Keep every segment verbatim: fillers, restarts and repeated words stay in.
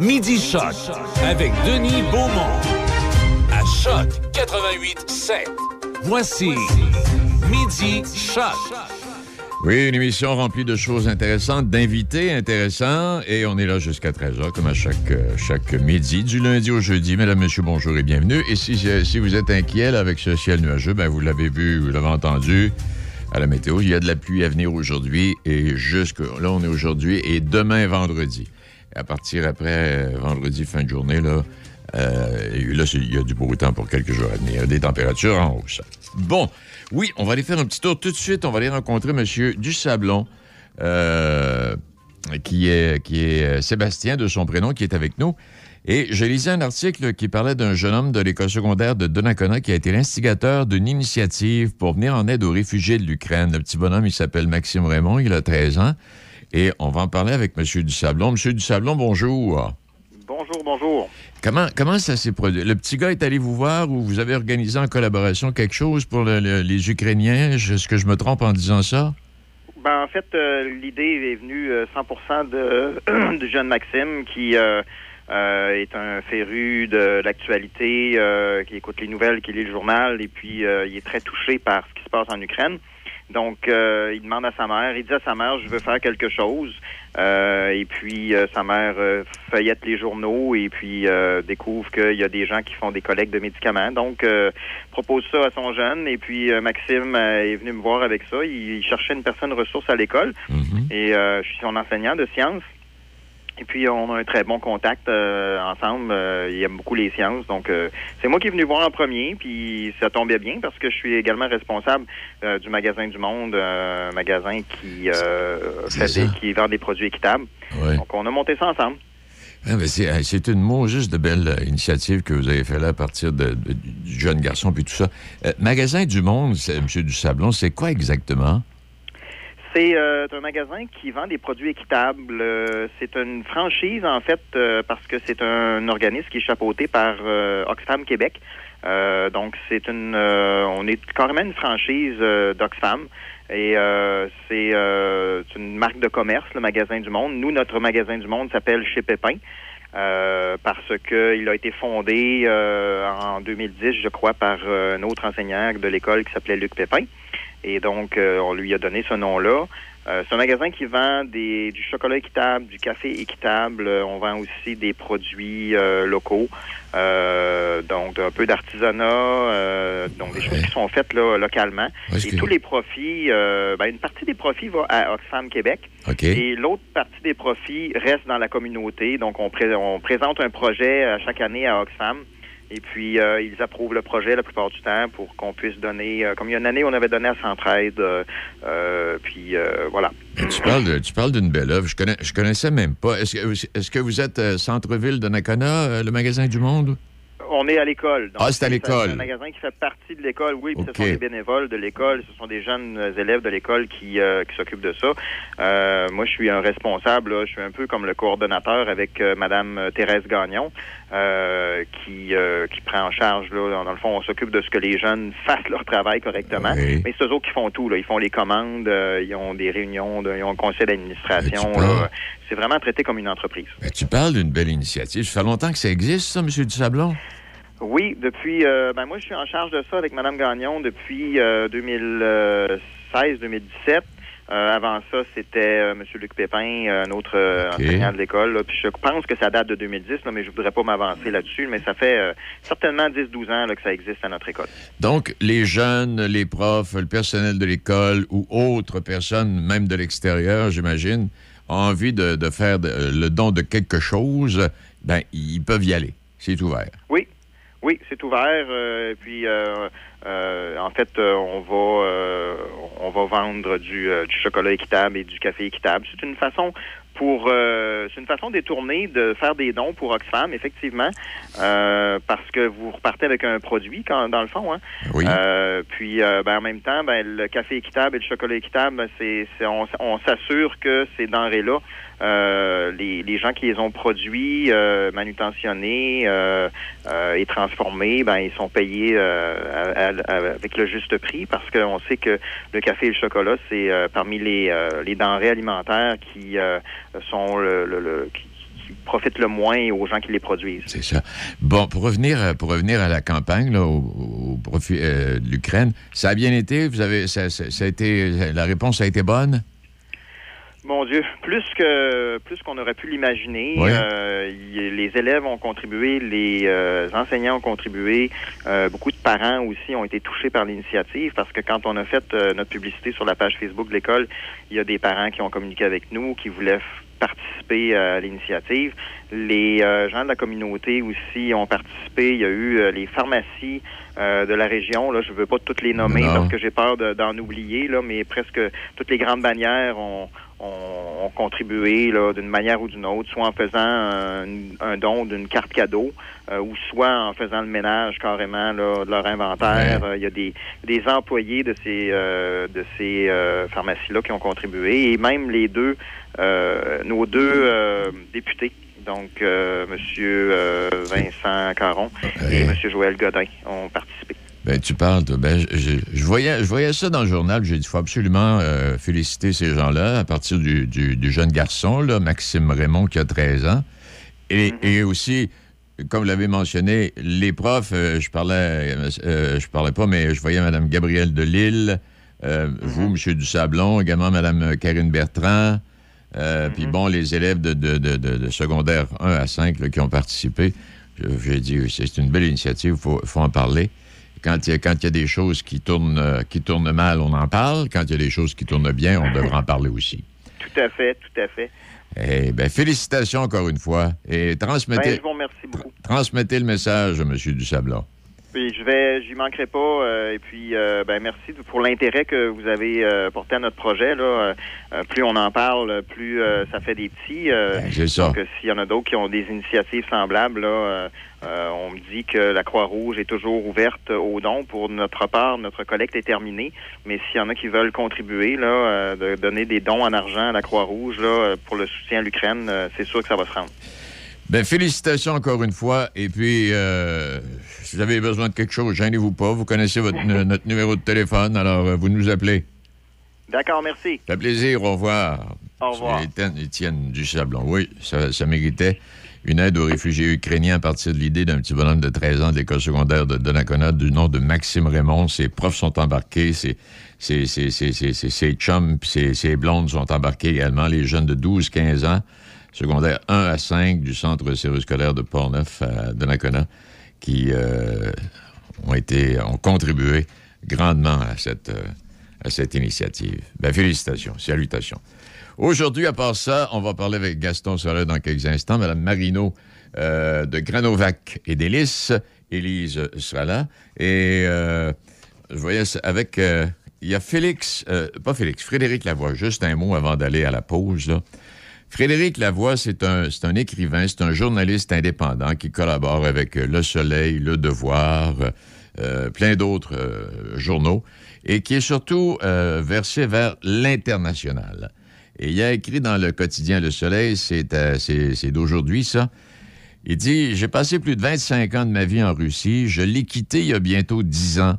Midi Choc avec Denis Beaumont à Choc quatre-vingt-huit sept. Voici Midi Choc. Oui, une émission remplie de choses intéressantes, d'invités intéressants, et on est là jusqu'à treize heures, comme à chaque, chaque midi, du lundi au jeudi. Mesdames, messieurs, bonjour et bienvenue. Et si, si vous êtes inquiets là, avec ce ciel nuageux, ben vous l'avez vu, vous l'avez entendu à la météo, il y a de la pluie à venir aujourd'hui, et jusque là, on est aujourd'hui, et demain, vendredi. À partir après, vendredi, fin de journée, là, euh, là il y a du beau temps pour quelques jours à venir, des températures en hausse. Bon. Oui, on va aller faire un petit tour tout de suite. On va aller rencontrer M. Dussablon, euh, qui est, qui est Sébastien de son prénom, qui est avec nous. Et je lisais un article qui parlait d'un jeune homme de l'école secondaire de Donnacona qui a été l'instigateur d'une initiative pour venir en aide aux réfugiés de l'Ukraine. Le petit bonhomme, il s'appelle Maxime Raymond, il a treize ans. Et on va en parler avec M. Dussablon. M. Dussablon, bonjour. Bonjour, bonjour. Comment, comment ça s'est produit? Le petit gars est allé vous voir ou vous avez organisé en collaboration quelque chose pour le, le, les Ukrainiens? Est-ce que je me trompe en disant ça? Ben, en fait, euh, l'idée est venue euh, cent pour cent de, de jeune Maxime qui euh, euh, est un féru de l'actualité, euh, qui écoute les nouvelles, qui lit le journal, et puis euh, il est très touché par ce qui se passe en Ukraine. Donc, euh, il demande à sa mère, il dit à sa mère, je veux faire quelque chose. Euh, et puis, euh, sa mère euh, feuillette les journaux et puis euh, découvre qu'il y a des gens qui font des collectes de médicaments. Donc, euh, propose ça à son jeune. Et puis, euh, Maxime euh, est venu me voir avec ça. Il, il cherchait une personne ressource à l'école. Mm-hmm. Et euh, je suis son enseignant de sciences. Et puis, on a un très bon contact euh, ensemble. Euh, il aime beaucoup les sciences. Donc, euh, c'est moi qui est venu voir en premier. Puis, ça tombait bien parce que je suis également responsable euh, du Magasin du Monde, euh, un magasin qui, euh, fait des, qui vend des produits équitables. Ouais. Donc, on a monté ça ensemble. Ah, mais c'est, c'est une mot juste de belle initiative que vous avez fait là à partir de, de, du jeune garçon puis tout ça. Euh, Magasin du Monde, c'est, M. Dussablon, c'est quoi exactement? C'est euh, un magasin qui vend des produits équitables. Euh, c'est une franchise, en fait, euh, parce que c'est un organisme qui est chapeauté par euh, Oxfam Québec. Euh, donc, c'est une, euh, on est carrément une franchise euh, d'Oxfam. Et euh, c'est euh, une marque de commerce, le Magasin du Monde. Nous, notre Magasin du Monde s'appelle Chez Pépin. Euh, parce qu'il a été fondé euh, en deux mille dix, je crois, par euh, un autre enseignant de l'école qui s'appelait Luc Pépin. Et donc, euh, on lui a donné ce nom-là. Euh, c'est un magasin qui vend des, du chocolat équitable, du café équitable. Euh, on vend aussi des produits euh, locaux, euh, donc un peu d'artisanat, euh, donc des ouais. choses qui sont faites là, localement. Ouais, et que... tous les profits, euh, ben, une partie des profits va à Oxfam Québec. Okay. Et l'autre partie des profits reste dans la communauté. Donc, on, pré- on présente un projet euh, chaque année à Oxfam. Et puis, euh, ils approuvent le projet la plupart du temps pour qu'on puisse donner... Euh, comme il y a une année, on avait donné à Centraide. Euh, euh, puis, euh, voilà. Tu parles, de, tu parles d'une belle œuvre. Je connais, je connaissais même pas. Est-ce que, est-ce que vous êtes euh, centre-ville de Donnacona, euh, le magasin du Monde? On est à l'école. Donc, ah, c'est à l'école. C'est un magasin qui fait partie de l'école, oui. Okay. Puis ce sont des bénévoles de l'école. Ce sont des jeunes élèves de l'école qui, euh, qui s'occupent de ça. Euh, moi, je suis un responsable. Là. Je suis un peu comme le coordonnateur avec euh, Mme Thérèse Gagnon euh, qui, euh, qui prend en charge. Là, dans, dans le fond, on s'occupe de ce que les jeunes fassent leur travail correctement. Oui. Mais c'est eux autres qui font tout. Là. Ils font les commandes, euh, ils ont des réunions, de, ils ont un conseil d'administration. Là. C'est vraiment traité comme une entreprise. Mais tu parles d'une belle initiative. Ça fait longtemps que ça existe, ça, M. Dussablon? Oui, depuis... Euh, ben moi, je suis en charge de ça avec Mme Gagnon depuis euh, deux mille seize deux mille dix-sept. Euh, avant ça, c'était euh, M. Luc Pépin, euh, notre euh, okay. enseignant de l'école. Là. Puis je pense que ça date de deux mille dix, là, mais je voudrais pas m'avancer là-dessus. Mais ça fait euh, certainement dix à douze ans là, que ça existe à notre école. Donc, les jeunes, les profs, le personnel de l'école ou autres personnes, même de l'extérieur, j'imagine, ont envie de, de faire de, le don de quelque chose, ben ils peuvent y aller. C'est ouvert. Oui. Oui, c'est ouvert. Euh, et puis, euh, euh, en fait, euh, on va euh, on va vendre du, euh, du chocolat équitable et du café équitable. C'est une façon pour euh, c'est une façon détournée de faire des dons pour Oxfam, effectivement, euh, parce que vous repartez avec un produit quand, dans le fond. Hein. Oui. Euh, puis, euh, ben, en même temps, ben, le café équitable et le chocolat équitable, ben, c'est, c'est on, on s'assure que ces denrées-là. Euh, les, les gens qui les ont produits, euh, manutentionnés euh, euh, et transformés, ben ils sont payés euh, à, à, avec le juste prix parce qu'on sait que le café et le chocolat, c'est euh, parmi les, euh, les denrées alimentaires qui euh, sont le, le, le qui, profitent le moins et aux gens qui les produisent. C'est ça. Bon, pour revenir, pour revenir à la campagne, là, au, au profit euh, de l'Ukraine, ça a bien été? Vous avez, ça, ça, ça a été, la réponse a été bonne? Mon Dieu, plus que plus qu'on aurait pu l'imaginer. Oui. Euh, y, les élèves ont contribué, les euh, enseignants ont contribué, euh, beaucoup de parents aussi ont été touchés par l'initiative parce que quand on a fait euh, notre publicité sur la page Facebook de l'école, il y a des parents qui ont communiqué avec nous, qui voulaient participer à l'initiative. Les euh, gens de la communauté aussi ont participé. Il y a eu euh, les pharmacies euh, de la région. Là, je ne veux pas toutes les nommer non. parce que j'ai peur de, d'en oublier, là, mais presque toutes les grandes bannières ont ont contribué là, d'une manière ou d'une autre, soit en faisant un, un don d'une carte cadeau, euh, ou soit en faisant le ménage carrément là, de leur inventaire. Ouais. Euh, il y a des, des employés de ces, euh, de ces euh, pharmacies-là qui ont contribué, et même les deux, euh, nos deux euh, députés, donc euh, M. Euh, Vincent Caron ouais. et M. Joël Godin ont participé. Ben, tu parles, toi. Ben, je, je, je, voyais, je voyais ça dans le journal. J'ai dit, il faut absolument euh, féliciter ces gens-là à partir du, du, du jeune garçon, là, Maxime Raymond, qui a treize ans. Et, mm-hmm. et aussi, comme vous l'avez mentionné, les profs, euh, je parlais, euh, je parlais pas, mais je voyais Mme Gabrielle Delille, euh, mm-hmm. vous, M. Dussablon, également Mme Karine Bertrand, euh, mm-hmm. puis bon, les élèves de, de, de, de, de secondaire un à cinq là, qui ont participé. J'ai dit, c'est une belle initiative, il faut, faut en parler. Quand il y a, quand il y a des choses qui tournent, qui tournent mal, on en parle. Quand il y a des choses qui tournent bien, on devrait en parler aussi. Tout à fait, tout à fait. Eh bien, félicitations encore une fois. Et transmettez, ben, je vous remercie beaucoup. Tra- transmettez le message, M. Dussablon. Puis je vais, j'y manquerai pas. Euh, et puis, euh, ben merci pour l'intérêt que vous avez euh, porté à notre projet. Là, euh, plus on en parle, plus euh, ça fait des petits. Euh, ben, c'est ça. Donc, s'il y en a d'autres qui ont des initiatives semblables, là, euh, euh, on me dit que la Croix-Rouge est toujours ouverte aux dons. Pour notre part, notre collecte est terminée. Mais s'il y en a qui veulent contribuer, là, euh, de donner des dons en argent à la Croix-Rouge là, pour le soutien à l'Ukraine, euh, c'est sûr que ça va se rendre. Ben, félicitations encore une fois. Et puis, euh, si vous avez besoin de quelque chose, gênez-vous pas. Vous connaissez votre, n- notre numéro de téléphone, alors euh, vous nous appelez. D'accord, merci. Ça fait plaisir. Au revoir. Au revoir. C'est Étienne Dussablon. Oui, ça, ça méritait une aide aux réfugiés ukrainiens à partir de l'idée d'un petit bonhomme de treize ans de l'école secondaire de Donnacona du nom de Maxime Raymond. Ses profs sont embarqués, ses, ses, ses, ses, ses, ses, ses chums et ses, ses blondes sont embarqués également. Les jeunes de douze à quinze ans. Secondaire un à cinq du centre de service scolaire de Portneuf à Donnacona, qui euh, ont été, ont contribué grandement à cette, euh, à cette initiative. Ben, félicitations, salutations. Aujourd'hui, à part ça, on va parler avec Gaston Sola dans quelques instants. Mme Marino euh, de Grano Vrac et d'Élice. Élise sera là. Et euh, je voyais avec... Euh, il y a Félix... Euh, pas Félix, Frédéric Lavoie. Juste un mot avant d'aller à la pause, là. Frédéric Lavoie, c'est un, c'est un écrivain, c'est un journaliste indépendant qui collabore avec Le Soleil, Le Devoir, euh, plein d'autres euh, journaux, et qui est surtout euh, versé vers l'international. Et il a écrit dans le quotidien Le Soleil, c'est, euh, c'est, c'est d'aujourd'hui ça, il dit « J'ai passé plus de vingt-cinq ans de ma vie en Russie, je l'ai quitté il y a bientôt dix ans.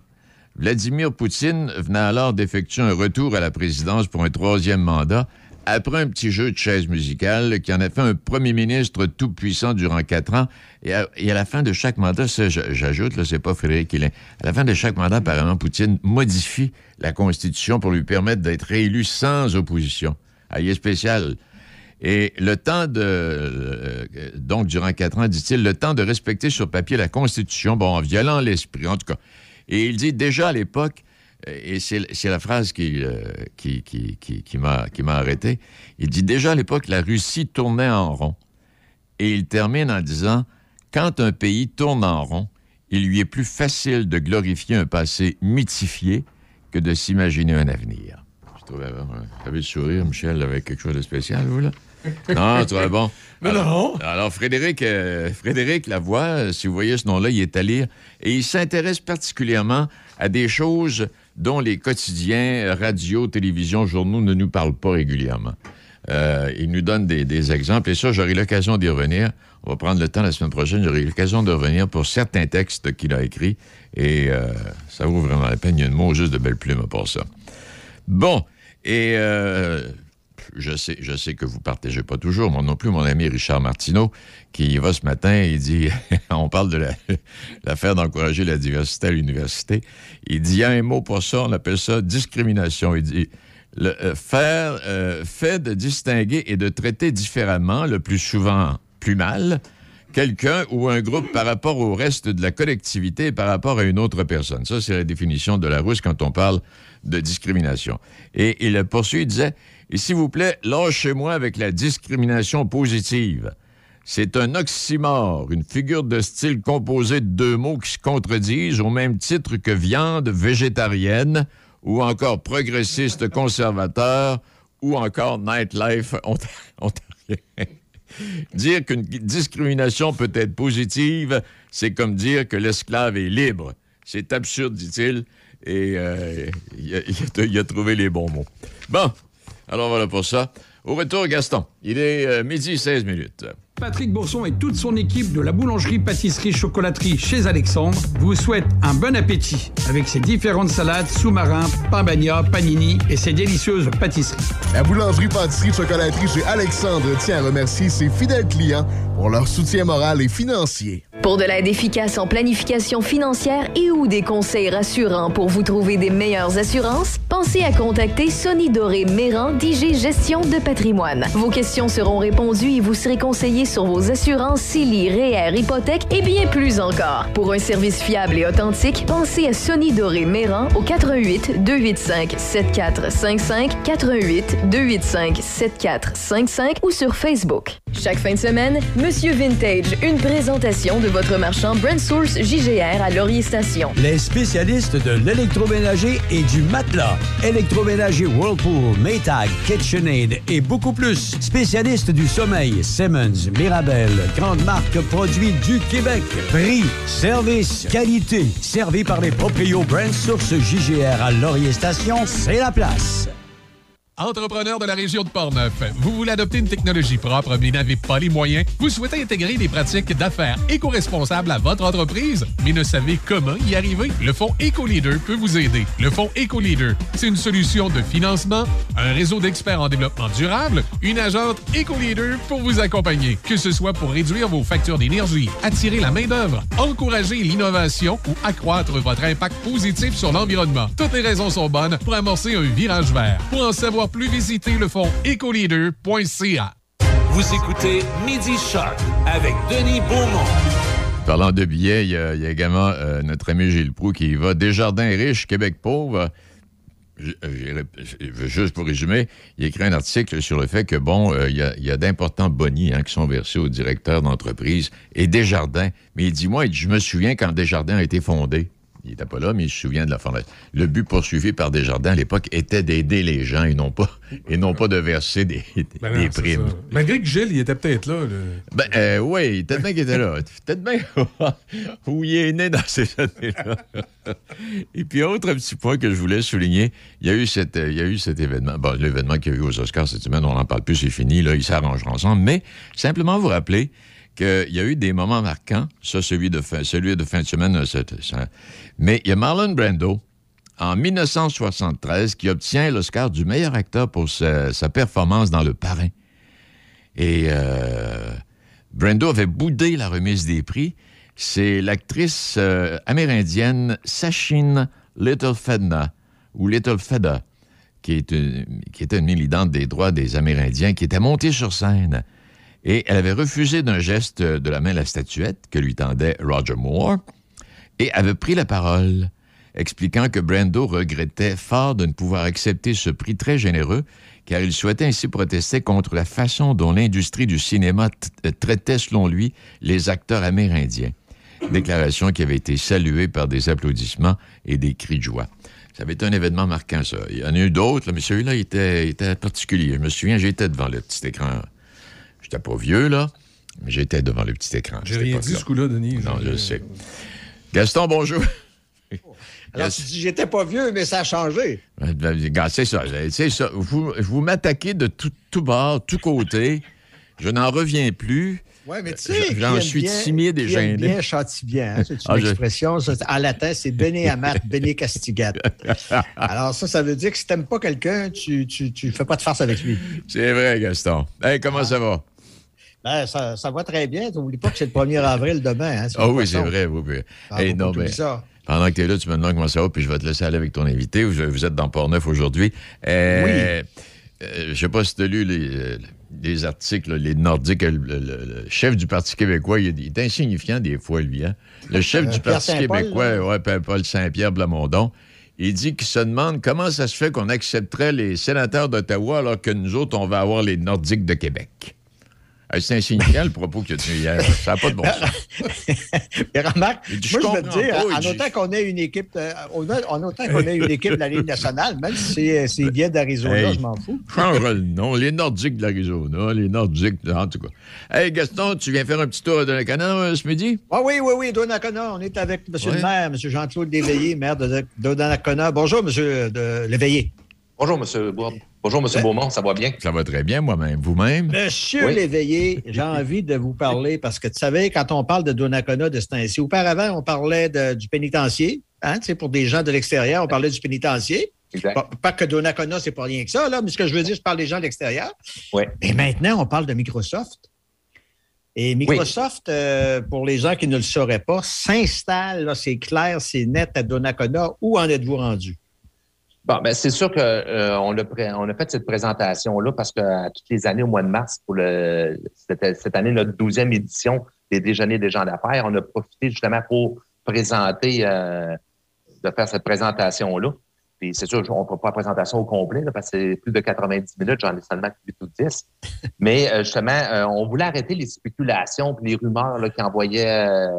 Vladimir Poutine venait alors d'effectuer un retour à la présidence pour un troisième mandat, après un petit jeu de chaise musicale qui en a fait un premier ministre tout-puissant durant quatre ans. Et à, et à la fin de chaque mandat, ça, j'ajoute, là, c'est pas Frédéric Hélin, à la fin de chaque mandat, apparemment, Poutine modifie la Constitution pour lui permettre d'être réélu sans opposition. Aïe spécial. Et le temps de... Euh, donc, durant quatre ans, dit-il, le temps de respecter sur papier la Constitution, bon, en violant l'esprit, en tout cas. Et il dit, déjà à l'époque... Et c'est, c'est la phrase qui, euh, qui, qui, qui, qui, m'a, qui m'a arrêté. Il dit, déjà à l'époque, la Russie tournait en rond. Et il termine en disant, quand un pays tourne en rond, il lui est plus facile de glorifier un passé mythifié que de s'imaginer un avenir. Je trouvais bon. Vous avez le sourire, Michel, avec quelque chose de spécial, vous, là? Non, je trouvais bon. Mais alors, non! Alors, Frédéric, euh, Frédéric Lavoie, si vous voyez ce nom-là, il est à lire. Et il s'intéresse particulièrement à des choses... dont les quotidiens, radio, télévision, journaux ne nous parlent pas régulièrement. Euh, ils nous donnent des, des exemples, et ça, j'aurai l'occasion d'y revenir. On va prendre le temps la semaine prochaine, j'aurai l'occasion de revenir pour certains textes qu'il a écrits, et euh, ça vaut vraiment la peine. Il y a une mot juste de belles plumes pour ça. Bon, et euh, je sais, je sais que vous ne partagez pas toujours, moi non plus, mon ami Richard Martineau, qui y va ce matin, il dit, on parle de la, l'affaire d'encourager la diversité à l'université, il dit, il y a un mot pour ça, on appelle ça discrimination, il dit, le, euh, faire, euh, fait de distinguer et de traiter différemment, le plus souvent plus mal, quelqu'un ou un groupe par rapport au reste de la collectivité et par rapport à une autre personne. Ça, c'est la définition de Larousse quand on parle de discrimination. Et il poursuit, il disait, et s'il vous plaît, lâchez-moi avec la discrimination positive. C'est un oxymore, une figure de style composée de deux mots qui se contredisent au même titre que viande végétarienne ou encore progressiste conservateur ou encore nightlife ontarien. Dire qu'une discrimination peut être positive, c'est comme dire que l'esclave est libre. C'est absurde, dit-il, et euh, il, a, il a trouvé les bons mots. Bon, alors voilà pour ça. Au retour, Gaston. Il est euh, midi seize minutes. Patrick Bourson et toute son équipe de la boulangerie, pâtisserie, chocolaterie chez Alexandre vous souhaitent un bon appétit avec ses différentes salades, sous-marins, pain bagna, panini et ses délicieuses pâtisseries. La boulangerie, pâtisserie, chocolaterie chez Alexandre tient à remercier ses fidèles clients pour leur soutien moral et financier. Pour de l'aide efficace en planification financière et ou des conseils rassurants pour vous trouver des meilleures assurances, pensez à contacter Sonny Doré-Méran d'I G Gestion de patrimoine. Vos questions seront répondues et vous serez conseillé sur vos assurances, C I L I, R E E R, hypothèques et bien plus encore. Pour un service fiable et authentique, pensez à Sonny Doré-Méran au quatre un huit, deux huit cinq, sept quatre cinq cinq, quatre un huit, deux huit cinq, sept quatre cinq cinq ou sur Facebook. Chaque fin de semaine, Monsieur Vintage, une présentation de votre marchand BrandSource J G R à Laurier Station. Les spécialistes de l'électroménager et du matelas. Électroménager Whirlpool, Maytag, KitchenAid et beaucoup plus. Spécialistes du sommeil, Simmons, Mirabelle, grande marque produit du Québec. Prix, service, qualité. Servi par les proprios BrandSource J G R à Laurier Station, c'est la place. Entrepreneur de la région de Portneuf, vous voulez adopter une technologie propre mais n'avez pas les moyens? Vous souhaitez intégrer des pratiques d'affaires éco-responsables à votre entreprise mais ne savez comment y arriver? Le Fonds EcoLeader peut vous aider. Le Fonds EcoLeader, c'est une solution de financement, un réseau d'experts en développement durable, une agente EcoLeader pour vous accompagner. Que ce soit pour réduire vos factures d'énergie, attirer la main-d'œuvre, encourager l'innovation ou accroître votre impact positif sur l'environnement. Toutes les raisons sont bonnes pour amorcer un virage vert. Pour en savoir plus, visiter le fonds ecoleader point c a. Vous écoutez Midi Shark avec Denis Beaumont. Parlant de billets, il y a, il y a également euh, notre ami Gilles Proulx qui y va. Desjardins riches, Québec pauvre. Je, je, juste pour résumer, il écrit un article sur le fait que, bon, euh, il y a, il y a d'importants bonis hein, qui sont versés aux directeurs d'entreprise et Desjardins. Mais il dit, moi, je me souviens quand Desjardins a été fondé. Il n'était pas là, mais il se souvient de la formation. Le but poursuivi par Desjardins à l'époque était d'aider les gens et non pas, et non pas de verser des, des, ben non, des primes. Malgré que Gilles, il était peut-être là. Le... Ben, euh, oui, peut-être bien qu'il était là. Peut-être bien où il est né dans ces années-là. Et puis, autre petit point que je voulais souligner, il y a eu, cette, il y a eu cet événement. Bon, l'événement qu'il y a eu aux Oscars cette semaine, on n'en parle plus, c'est fini. Là, ils s'arrangeront ensemble. Mais simplement vous rappeler qu'il y a eu des moments marquants, ça, celui de fin, celui de, fin de semaine, c'est, ça. Mais il y a Marlon Brando, en dix-neuf cent soixante-treize, qui obtient l'Oscar du meilleur acteur pour sa, sa performance dans Le Parrain. Et euh, Brando avait boudé la remise des prix. C'est l'actrice euh, amérindienne Sachin Littlefedda, ou Littlefedda, qui, est une, qui était une militante des droits des Amérindiens, qui était montée sur scène. Et elle avait refusé d'un geste de la main la statuette que lui tendait Roger Moore et avait pris la parole, expliquant que Brando regrettait fort de ne pouvoir accepter ce prix très généreux car il souhaitait ainsi protester contre la façon dont l'industrie du cinéma t- traitait, selon lui, les acteurs amérindiens. Déclaration qui avait été saluée par des applaudissements et des cris de joie. Ça avait été un événement marquant, ça. Il y en a eu d'autres, là, mais celui-là il était, il était particulier. Je me souviens, j'étais devant le petit écran... J'étais pas vieux, là, mais j'étais devant le petit écran. J'ai rien dit ce coup-là, Denis. Non, je sais. Gaston, bonjour. Alors, Gaston... tu dis, j'étais pas vieux, mais ça a changé. C'est ça. C'est ça. Vous, vous m'attaquez de tout, tout bord, tout côté. Je n'en reviens plus. Oui, mais tu sais, j'en suis bien, timide et gêné. Bien châtie bien, hein? C'est une ah, expression. Je... En latin, c'est bene amat, bene castigat. Alors ça, ça veut dire que si tu n'aimes pas quelqu'un, tu ne fais pas de farce avec lui. C'est vrai, Gaston. Hey, comment ah. ça va? Ben, ça, ça va très bien. N'oublie pas que c'est le premier avril demain. Hein, ah oui, façon. C'est vrai. Oui, oui. Ah, hey, non, mais... ça. Pendant que tu es là, tu me demandes comment ça va, puis je vais te laisser aller avec ton invité. Vous êtes dans Port-Neuf aujourd'hui. Euh, oui. Euh, je ne sais pas si tu as lu les, les articles, les Nordiques. Le, le, le chef du Parti québécois, il est insignifiant des fois, lui. Hein? Le chef euh, du Parti Saint-Paul, québécois, ouais, Paul Saint-Pierre Blamondon, il dit qu'il se demande comment ça se fait qu'on accepterait les sénateurs d'Ottawa alors que nous autres, on va avoir les Nordiques de Québec. C'est insignifiant le propos que tu as tenu hier. Ça n'a pas de bon sens. Mais remarque, dit, je moi, je veux te dire, en, en autant qu'on ait une équipe de, en, en autant qu'on ait une équipe de la Ligue nationale, même si c'est bien d'Arizona, hey, je m'en fous. Change le nom. Les Nordiques de l'Arizona, les Nordiques, en tout cas. Hey Gaston, tu viens faire un petit tour à Donnacona euh, ce midi? Ah oui, oui, oui, Donnacona. On est avec M. Ouais. le maire, M. Jean-Claude Léveillé, maire de, de, de Donnacona. Bonjour, M. Léveillé. Bonjour, M. Bourdon. Bonjour, M. Beaumont, ça va bien? Ça va très bien, moi-même. Vous-même? Monsieur oui. Léveillé, j'ai envie de vous parler parce que, tu savais, quand on parle de Donnacona de ce temps-ci, auparavant, on parlait de, du pénitencier. Hein, tu sais, pour des gens de l'extérieur, on parlait du pénitencier. Exact. Pas, pas que Donnacona, c'est pas rien que ça, là, mais ce que je veux dire, je parle des gens de l'extérieur. Oui. Mais maintenant, on parle de Microsoft. Et Microsoft, oui. euh, pour les gens qui ne le sauraient pas, s'installe, là, c'est clair, c'est net à Donnacona. Où en êtes-vous rendu? Bon, ben c'est sûr que euh, on, a pré- on a fait cette présentation-là parce que euh, toutes les années, au mois de mars, pour le c'était, cette année, notre douzième édition des Déjeuners des gens d'affaires, on a profité justement pour présenter, euh, de faire cette présentation-là. Puis c'est sûr qu'on ne fera pas la présentation au complet là, parce que c'est plus de quatre-vingt-dix minutes, j'en ai seulement huit ou dix. Mais euh, justement, euh, on voulait arrêter les spéculations et les rumeurs là, qui envoyaient euh,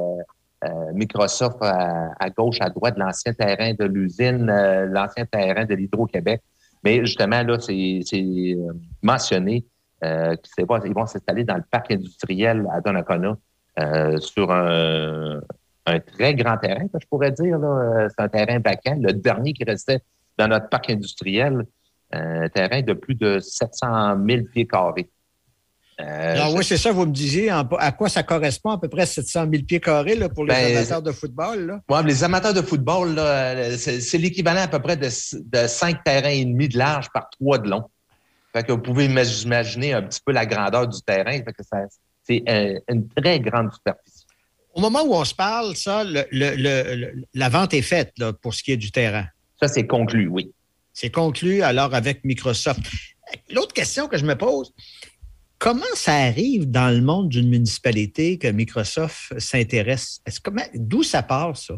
Microsoft à, à gauche, à droite, l'ancien terrain de l'usine, euh, l'ancien terrain de l'Hydro-Québec. Mais justement, là, c'est, c'est mentionné euh, qu'ils vont s'installer dans le parc industriel à Donnacona euh, sur un, un très grand terrain, je pourrais dire. Là. C'est un terrain vacant, le dernier qui restait dans notre parc industriel, un terrain de plus de sept cent mille pieds carrés. Euh, non, je... Oui, c'est ça, vous me disiez en, à quoi ça correspond à peu près sept cent mille pieds carrés là, pour les ben, amateurs de football. Là. Ouais, les amateurs de football, là, c'est, c'est l'équivalent à peu près de, de cinq terrains et demi de large par trois de long. Fait que vous pouvez imaginer un petit peu la grandeur du terrain. Fait que ça, c'est euh, une très grande superficie. Au moment où on se parle, ça, le, le, le, la vente est faite là, pour ce qui est du terrain. Ça, c'est conclu, oui. C'est conclu, alors, avec Microsoft. L'autre question que je me pose... Comment ça arrive dans le monde d'une municipalité que Microsoft s'intéresse? Est-ce comment, d'où ça part, ça?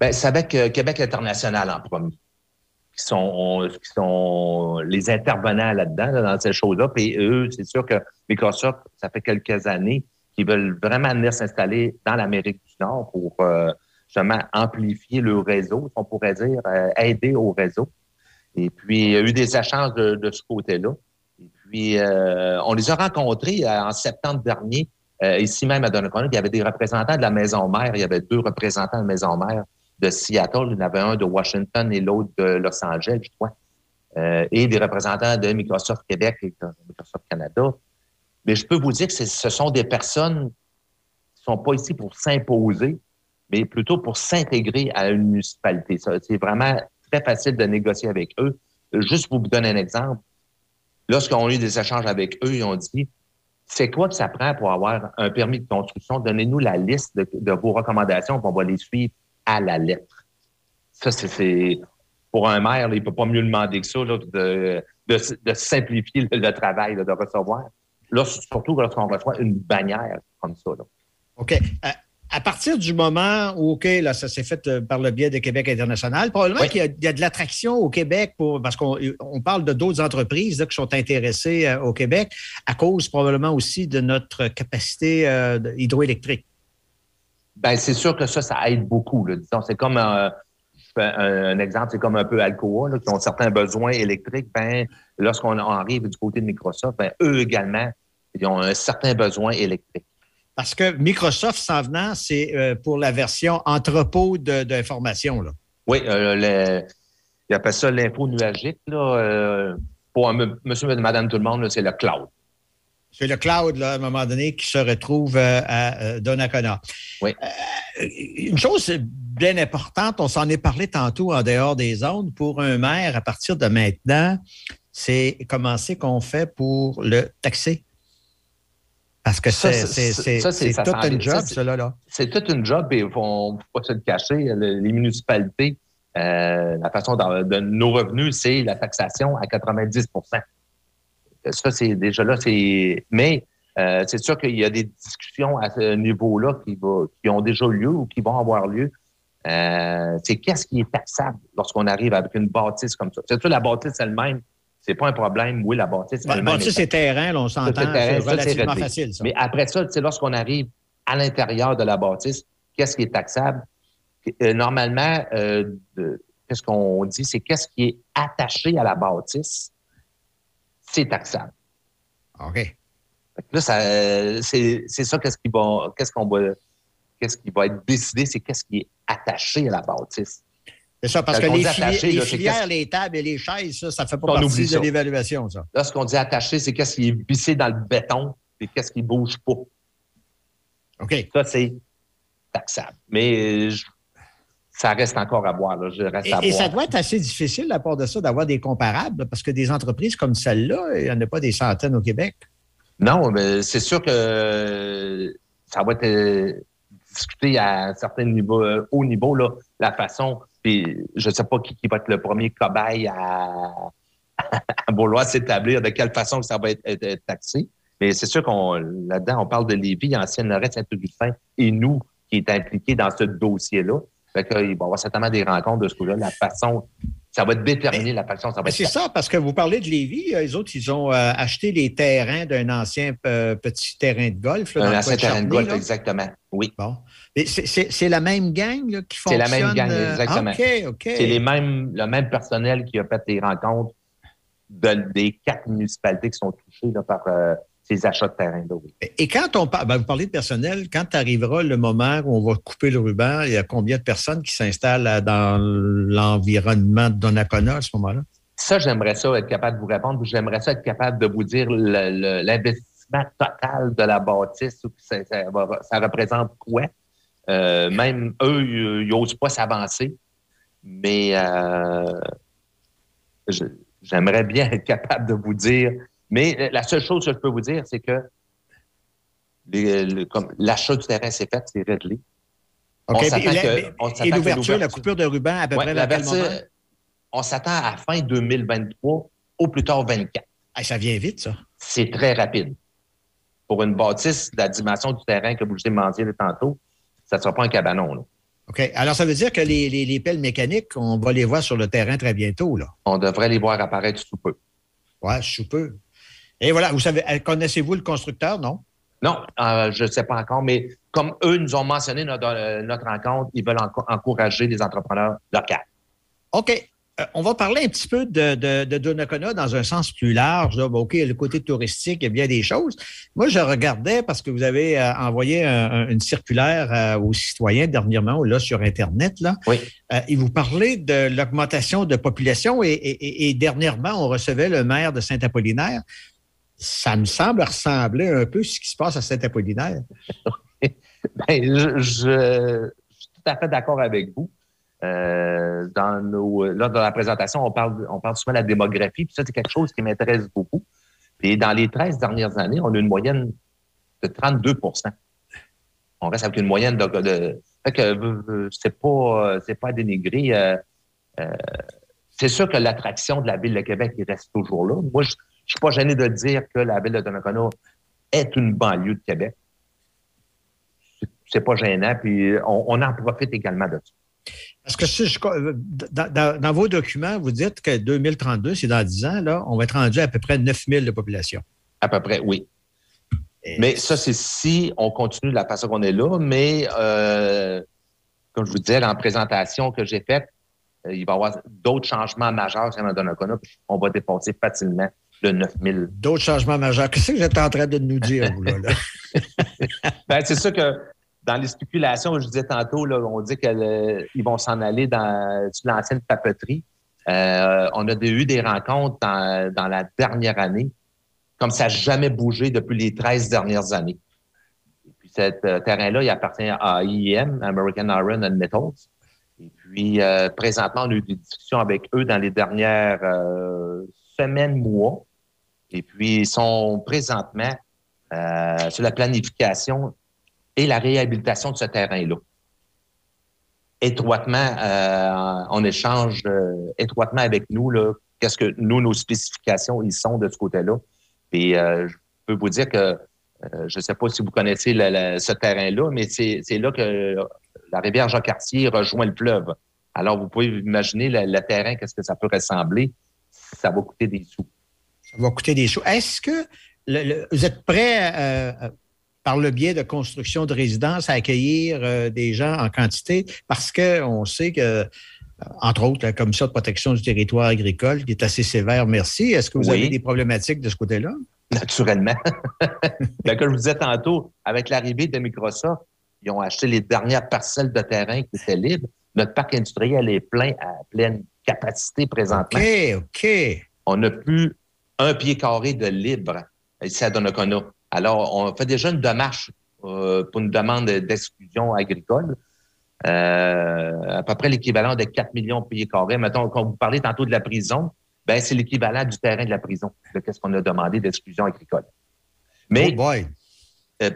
Bien, c'est avec euh, Québec International en premier, qui sont, on, qui sont les intervenants là-dedans, là, dans ces choses-là. Puis eux, c'est sûr que Microsoft, ça fait quelques années qu'ils veulent vraiment venir s'installer dans l'Amérique du Nord pour euh, justement amplifier le réseau, on pourrait dire, euh, aider au réseau. Et puis, il y a eu des échanges de, de ce côté-là. Puis, euh, on les a rencontrés euh, en septembre dernier, euh, ici même à Donnacona. Il y avait des représentants de la Maison-Mère. Il y avait deux représentants de la Maison-Mère de Seattle. Il y en avait un de Washington et l'autre de Los Angeles, je crois. Euh, et des représentants de Microsoft Québec et de Microsoft Canada. Mais je peux vous dire que c'est, ce sont des personnes qui ne sont pas ici pour s'imposer, mais plutôt pour s'intégrer à une municipalité. Ça, c'est vraiment très facile de négocier avec eux. Juste pour vous donner un exemple, lorsqu'on a eu des échanges avec eux, ils ont dit « C'est quoi que ça prend pour avoir un permis de construction? Donnez-nous la liste de, de vos recommandations, puis on va les suivre à la lettre. » Ça, c'est, c'est pour un maire, là, il ne peut pas mieux demander que ça, là, de, de, de simplifier le, le travail, là, de recevoir. Là, surtout lorsqu'on reçoit une bannière comme ça. Là. OK. Euh... À partir du moment où, OK, là, ça s'est fait par le biais de Québec International, probablement oui. qu'il y a, il y a de l'attraction au Québec pour, parce qu'on on parle de d'autres entreprises là, qui sont intéressées euh, au Québec à cause probablement aussi de notre capacité euh, hydroélectrique. Bien, c'est sûr que ça, ça aide beaucoup. Là, disons, c'est comme, euh, je fais un, un exemple, c'est comme un peu Alcoa, là, qui ont certains besoins électriques. Bien, lorsqu'on arrive du côté de Microsoft, bien, eux également, ils ont un certain besoin électrique. Parce que Microsoft, s'en venant, c'est euh, pour la version entrepôt d'information. De, de oui, euh, le, il appelle ça l'info nuagique. Là, euh, pour un, monsieur et madame tout le monde, là, c'est le cloud. C'est le cloud, là, à un moment donné, qui se retrouve euh, à euh, Donnacona. Oui. Euh, une chose bien importante, on s'en est parlé tantôt en dehors des ondes, pour un maire, à partir de maintenant, c'est comment c'est qu'on fait pour le taxer? Parce que ça, c'est, c'est, c'est, ça, c'est, c'est toute une job, ça, c'est, cela, là. C'est toute une job et on ne faut pas se le cacher. Le, les municipalités, euh, la façon de, de nos revenus, c'est la taxation à quatre-vingt-dix pour cent. Ça, c'est déjà là, c'est. Mais euh, c'est sûr qu'il y a des discussions à ce niveau-là qui, va, qui ont déjà lieu ou qui vont avoir lieu. Euh, c'est qu'est-ce qui est taxable lorsqu'on arrive avec une bâtisse comme ça? C'est sûr, la bâtisse elle-même, c'est pas un problème. Oui, la bâtisse elle-même. La bâtisse, c'est terrain, là, on s'entend. C'est, terrain, c'est relativement ça, c'est facile, ça. Mais après ça, c'est lorsqu'on arrive à l'intérieur de la bâtisse, qu'est-ce qui est taxable? Euh, normalement, euh, de, qu'est-ce qu'on dit? C'est qu'est-ce qui est attaché à la bâtisse? C'est taxable. OK. Là, ça, c'est, c'est ça qu'est-ce, qui va, qu'est-ce, qu'on va, qu'est-ce qui va être décidé, c'est qu'est-ce qui est attaché à la bâtisse. C'est ça, parce que les, attaché, fili- là, les filières, les tables et les chaises, ça, ça fait pas partie de ça. L'évaluation, ça. Là, ce qu'on dit attaché, c'est qu'est-ce qui est vissé dans le béton et qu'est-ce qui ne bouge pas. OK. Ça, c'est taxable. Mais je, ça reste encore à voir. Là. Je reste et, à et voir. Ça doit être assez difficile, à part de ça, d'avoir des comparables, parce que des entreprises comme celle-là, il n'y en a pas des centaines au Québec. Non, mais c'est sûr que ça va être discuté à certains niveaux, haut niveau, là, la façon. Puis je ne sais pas qui, qui va être le premier cobaye à, à vouloir s'établir, de quelle façon ça va être, être, être taxé. Mais c'est sûr qu'on là-dedans, on parle de Lévis, ancienne Lorette, Saint-Hyacinthe, et nous, qui est impliqués dans ce dossier-là. Fait qu'il va y avoir certainement des rencontres de ce coup-là. La façon, ça va déterminer mais, la façon, ça va être... C'est ça, parce que vous parlez de Lévis. Les autres, ils ont euh, acheté les terrains d'un ancien euh, petit terrain de golf. Là, un ancien terrain de golf, là. Exactement, oui. Bon. Mais c'est, c'est, c'est la même gang là, qui fonctionne... C'est la même gang, exactement. OK, OK. C'est les mêmes, le même personnel qui a fait les rencontres de, des quatre municipalités qui sont touchées là, par... Euh, ces achats de terrain d'eau. Oui. Et quand on parle, ben vous parlez de personnel, quand arrivera le moment où on va couper le ruban, il y a combien de personnes qui s'installent dans l'environnement de Donnacona à ce moment-là? Ça, j'aimerais ça être capable de vous répondre. J'aimerais ça être capable de vous dire le, le, l'investissement total de la bâtisse, ça, ça, va, ça représente quoi? Euh, même eux, ils n'osent pas s'avancer, mais euh, je, j'aimerais bien être capable de vous dire. Mais la seule chose que je peux vous dire, c'est que les, le, comme l'achat du terrain, c'est fait, c'est réglé. OK. On s'attend la, que, on s'attend et l'ouverture, l'ouverture, la coupure de ruban, à peu ouais, près à quel moment? On s'attend à fin deux mille vingt-trois, au plus tard vingt-quatre. Hey, ça vient vite, ça. C'est très rapide. Pour une bâtisse de la dimension du terrain que vous demandiez tantôt, ça ne sera pas un cabanon, là. OK. Alors, ça veut dire que les, les, les pelles mécaniques, on va les voir sur le terrain très bientôt, là. On devrait les voir apparaître sous peu. Oui, sous peu. Et voilà, vous savez, connaissez-vous le constructeur, non? Non, euh, je ne sais pas encore, mais comme eux nous ont mentionné notre, euh, notre rencontre, ils veulent enco- encourager les entrepreneurs locaux. OK. Euh, on va parler un petit peu de, de, de Donnacona dans un sens plus large. Là. Bon, OK, le côté touristique, il y a bien des choses. Moi, je regardais parce que vous avez euh, envoyé un, un, une circulaire euh, aux citoyens dernièrement, là, sur Internet. Là. Oui. Euh, et vous parlez de l'augmentation de population et, et, et dernièrement, on recevait le maire de Saint-Apollinaire. Ça me semble ressembler un peu à ce qui se passe à Saint-Apollinaire. Okay. Ben, je, je, je suis tout à fait d'accord avec vous. Euh, dans nos, là, dans la présentation, on parle, on parle souvent de la démographie, puis ça, c'est quelque chose qui m'intéresse beaucoup. Puis dans les treize dernières années, on a une moyenne de trente-deux pour cent. On reste avec une moyenne de... de fait que c'est pas, c'est pas à dénigrer. Euh, euh, c'est sûr que l'attraction de la ville de Québec, il reste toujours là. Moi, je Je ne suis pas gêné de dire que la ville de Donnacona est une banlieue de Québec. C'est pas gênant, puis on, on en profite également de ça. Parce que si je, dans, dans, dans vos documents, vous dites que deux mille trente-deux, c'est dans dix ans, là, on va être rendu à peu près neuf mille de population. À peu près, oui. Et... Mais ça, c'est si on continue de la façon qu'on est là, mais euh, comme je vous disais, dans la présentation que j'ai faite, il va y avoir d'autres changements majeurs sur Donnacona, puis on va dépasser facilement de neuf mille. D'autres changements majeurs. Qu'est-ce que j'étais en train de nous dire, vous, là? là? Ben, c'est sûr que dans les spéculations, je disais tantôt, là, on dit qu'ils vont s'en aller dans sur l'ancienne papeterie. Euh, on a eu des rencontres dans, dans la dernière année, comme ça n'a jamais bougé depuis les treize dernières années. Et puis, ce euh, terrain-là, il appartient à I I M, American Iron and Metals. Et puis, euh, présentement, on a eu des discussions avec eux dans les dernières euh, semaines, mois. Et puis, ils sont présentement euh, sur la planification et la réhabilitation de ce terrain-là. Étroitement, euh, on échange euh, étroitement avec nous, là, qu'est-ce que nous, nos spécifications, ils sont de ce côté-là. Puis, euh, je peux vous dire que, euh, je ne sais pas si vous connaissez la, la, ce terrain-là, mais c'est, c'est là que la rivière Jacques-Cartier rejoint le fleuve. Alors, vous pouvez imaginer le, le terrain, qu'est-ce que ça peut ressembler. Ça va coûter des sous. Ça va coûter des sous. Est-ce que le, le, vous êtes prêts, euh, par le biais de construction de résidences, à accueillir euh, des gens en quantité? Parce qu'on sait que, entre autres, la Commission de protection du territoire agricole, qui est assez sévère, merci. Est-ce que vous oui. avez des problématiques de ce côté-là? Naturellement. Bien, comme je vous disais tantôt, avec l'arrivée de Microsoft, ils ont acheté les dernières parcelles de terrain qui étaient libres. Notre parc industriel est plein à pleine capacité présentement. OK, OK. On n'a plus un pied carré de libre ici à Donnacona. Alors, on fait déjà une démarche euh, pour une demande d'exclusion agricole. Euh, à peu près l'équivalent de quatre millions de pieds carrés. Mettons, quand vous parlez tantôt de la prison, ben c'est l'équivalent du terrain de la prison, de qu'est-ce qu'on a demandé d'exclusion agricole. Mais, oh boy. Euh,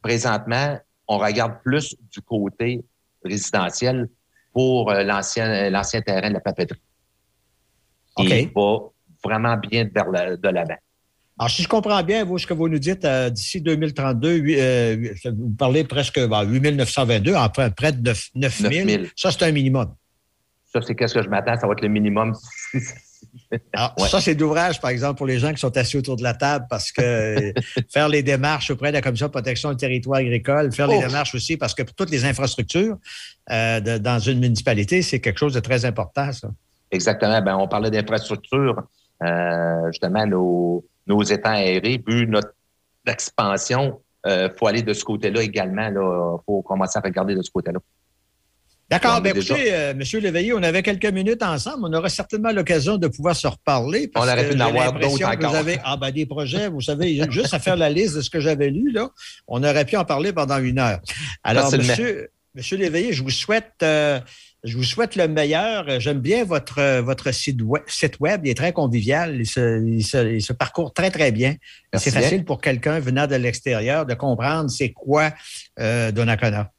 présentement, on regarde plus du côté résidentiel pour euh, l'ancien, l'ancien terrain de la papeterie. Okay. Et il va vraiment bien vers la, de l'avant. Alors, si je comprends bien, vous, ce que vous nous dites, euh, d'ici deux mille trente-deux, euh, vous parlez presque bah, huit mille neuf cent vingt-deux, en près, près de neuf mille. Ça, c'est un minimum. Ça, c'est qu'est-ce que je m'attends, ça va être le minimum. Alors, ouais. Ça, c'est d'ouvrage, par exemple, pour les gens qui sont assis autour de la table, parce que faire les démarches auprès de la Commission de protection du territoire agricole, faire oh. les démarches aussi, parce que pour toutes les infrastructures euh, de, dans une municipalité, c'est quelque chose de très important, ça. Exactement. Bien, on parlait d'infrastructures, euh, justement, nos... nos étangs aérés, vu notre expansion, il euh, faut aller de ce côté-là également. Il faut commencer à regarder de ce côté-là. D'accord. Bien, écoutez, euh, M. Léveillé, on avait quelques minutes ensemble. On aura certainement l'occasion de pouvoir se reparler. Parce on aurait pu en avoir d'autres encore. Vous avez, ah, ben, des projets, vous savez, juste à faire la liste de ce que j'avais lu, là, on aurait pu en parler pendant une heure. Alors, M. Léveillé, je vous souhaite... Euh, Je vous souhaite le meilleur. J'aime bien votre, votre site web. Site web. Il est très convivial. Il se, il se, il se parcourt très, très bien. Merci. C'est facile pour quelqu'un venant de l'extérieur de comprendre c'est quoi euh, Donnacona.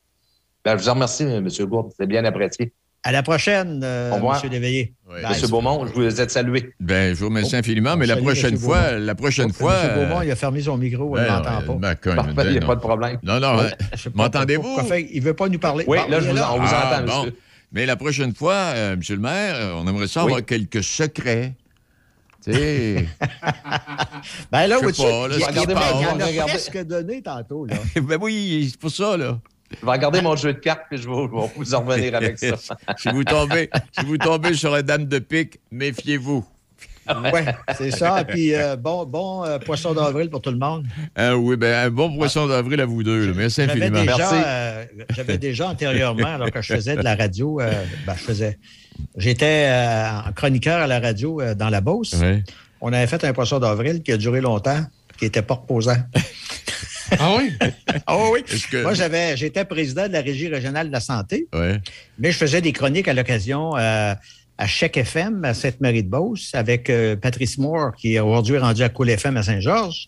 Bien, je vous remercie, M. Gourde. C'est bien apprécié. À la prochaine, euh, M. Léveillé. Oui. M. Beaumont, je vous ai salué. Bien, je vous remercie oh, infiniment, mais la prochaine, fois, la prochaine oh, fois... M. Beaumont, euh... il a fermé son micro, ben, on ne l'entend pas. Parfait, il n'y a pas de problème. Non, non, ouais. ben, m'entendez-vous? Il ne veut pas nous parler. Oui, là, je vous, on vous ah, entend, bon. Monsieur. Mais la prochaine fois, euh, M. le maire, on aimerait ça oui. avoir quelques secrets. Tu sais. Ben là, au-dessus, regardez, on a presque donné tantôt. Là. Ben oui, c'est pour ça, là. Je vais regarder mon jeu de cartes et je vais, je vais vous en revenir avec ça. Si vous tombez, si vous tombez sur la dame de pique, méfiez-vous. Oui, c'est ça. Puis euh, bon, bon euh, poisson d'avril pour tout le monde. Euh, oui, bien, un bon poisson d'avril à vous deux. Là. Merci infiniment. Déjà, Merci. Euh, j'avais déjà antérieurement, alors que je faisais de la radio, euh, ben, je faisais. J'étais euh, chroniqueur à la radio euh, dans la Beauce. Oui. On avait fait un poisson d'avril qui a duré longtemps, qui n'était pas reposant. Ah oui? Ah oui. Que... Moi, j'avais, j'étais président de la Régie régionale de la santé, oui. mais je faisais des chroniques à l'occasion. Euh, à Chèque F M, à Sainte-Marie-de-Beauce, avec euh, Patrice Moore, qui est aujourd'hui rendu à Cool F M à Saint-Georges,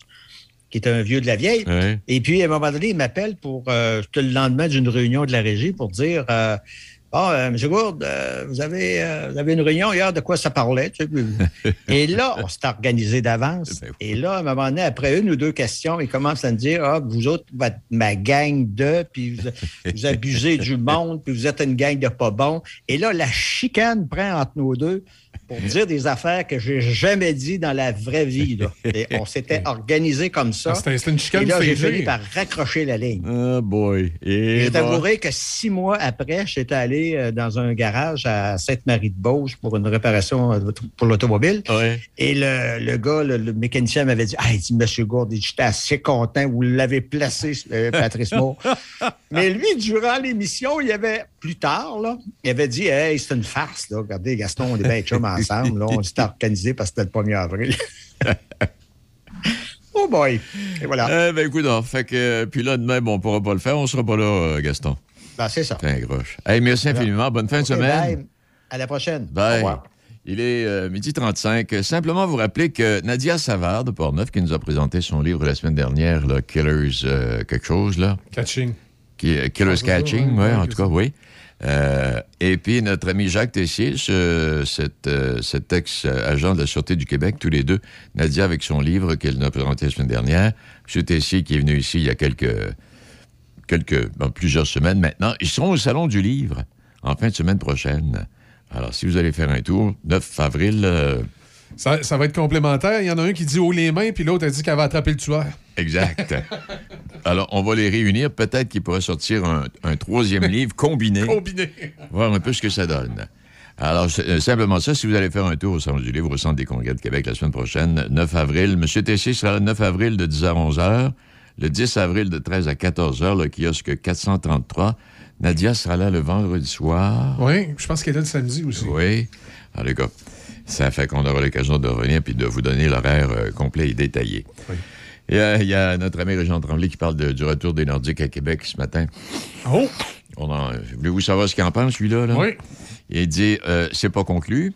qui est un vieux de la vieille. Oui. Et puis, à un moment donné, il m'appelle pour euh, le lendemain d'une réunion de la régie pour dire euh, « Ah, oh, euh, M. Gourde, euh, vous, avez, euh, vous avez une réunion hier, de quoi ça parlait? » Et là, on s'est organisé d'avance. Et là, à un moment donné, après une ou deux questions, il commence à me dire « Ah, vous autres, votre, ma gang de, puis vous, vous abusez du monde, puis vous êtes une gang de pas bons. » Et là, la chicane prend entre nous deux pour dire des affaires que j'ai jamais dit dans la vraie vie. Là. Et on s'était organisé comme ça. C'était, c'était une chicane. Et là, j'ai fini par raccrocher la ligne. Oh boy. Et je t'avouerai que six mois après, j'étais allé dans un garage à Sainte-Marie-de-Beauce pour une réparation pour l'automobile. Ouais. Et le, le gars, le, le mécanicien m'avait dit, « Ah, il dit, M. Gourde, j'étais assez content, vous l'avez placé, Patrice Moore. » Mais lui, durant l'émission, il avait... Plus tard, là, il avait dit « Hey, c'est une farce, là. Regardez, Gaston, on est bien chums ensemble. Là, on s'est organisé parce que c'était le premier avril. » Oh boy! Et voilà. Euh, ben, écoute, donc, fait que, puis là, demain, bon, on ne pourra pas le faire. On ne sera pas là, Gaston. Ben, c'est ça. Fin groche. Hey, merci infiniment. Bonne fin okay, de semaine. Bye. À la prochaine. Bye. Au revoir. Il est euh, midi trente-cinq. Simplement vous rappeler que Nadia Savard de Portneuf, qui nous a présenté son livre la semaine dernière, là, Killers euh, quelque chose, là. Catching. Qui, euh, Killers ah, Catching, oui, ouais, en tout cas, oui. Euh, et puis notre ami Jacques Tessier, ce, cet, euh, cet ex-agent de la Sûreté du Québec, tous les deux, Nadia avec son livre qu'elle nous a présenté la semaine dernière, M. Tessier qui est venu ici il y a quelques, quelques bon, plusieurs semaines maintenant, ils seront au Salon du Livre en fin de semaine prochaine. Alors, si vous allez faire un tour, neuf avril... Euh... Ça, ça va être complémentaire. Il y en a un qui dit « haut les mains », puis l'autre a dit qu'elle va attraper le tueur. Exact. Alors, on va les réunir. Peut-être qu'il pourrait sortir un, un troisième livre combiné. Combiné. Voir un peu ce que ça donne. Alors, euh, simplement ça, si vous allez faire un tour au Salon du Livre, au Centre des congrès de Québec la semaine prochaine, neuf avril, M. Tessier sera le neuf avril de dix à onze heures, le dix avril de treize à quatorze heures, le kiosque quatre cent trente-trois... Nadia sera là le vendredi soir. Oui, je pense qu'elle est là le samedi aussi. Oui. En tout cas, ça fait qu'on aura l'occasion de revenir puis de vous donner l'horaire euh, complet et détaillé. Oui. Il euh, y a notre ami Régent Tremblay qui parle de, du retour des Nordiques à Québec ce matin. Oh! On en, voulez-vous savoir ce qu'il en pense, lui-là? Là? Oui. Il dit euh, c'est pas conclu.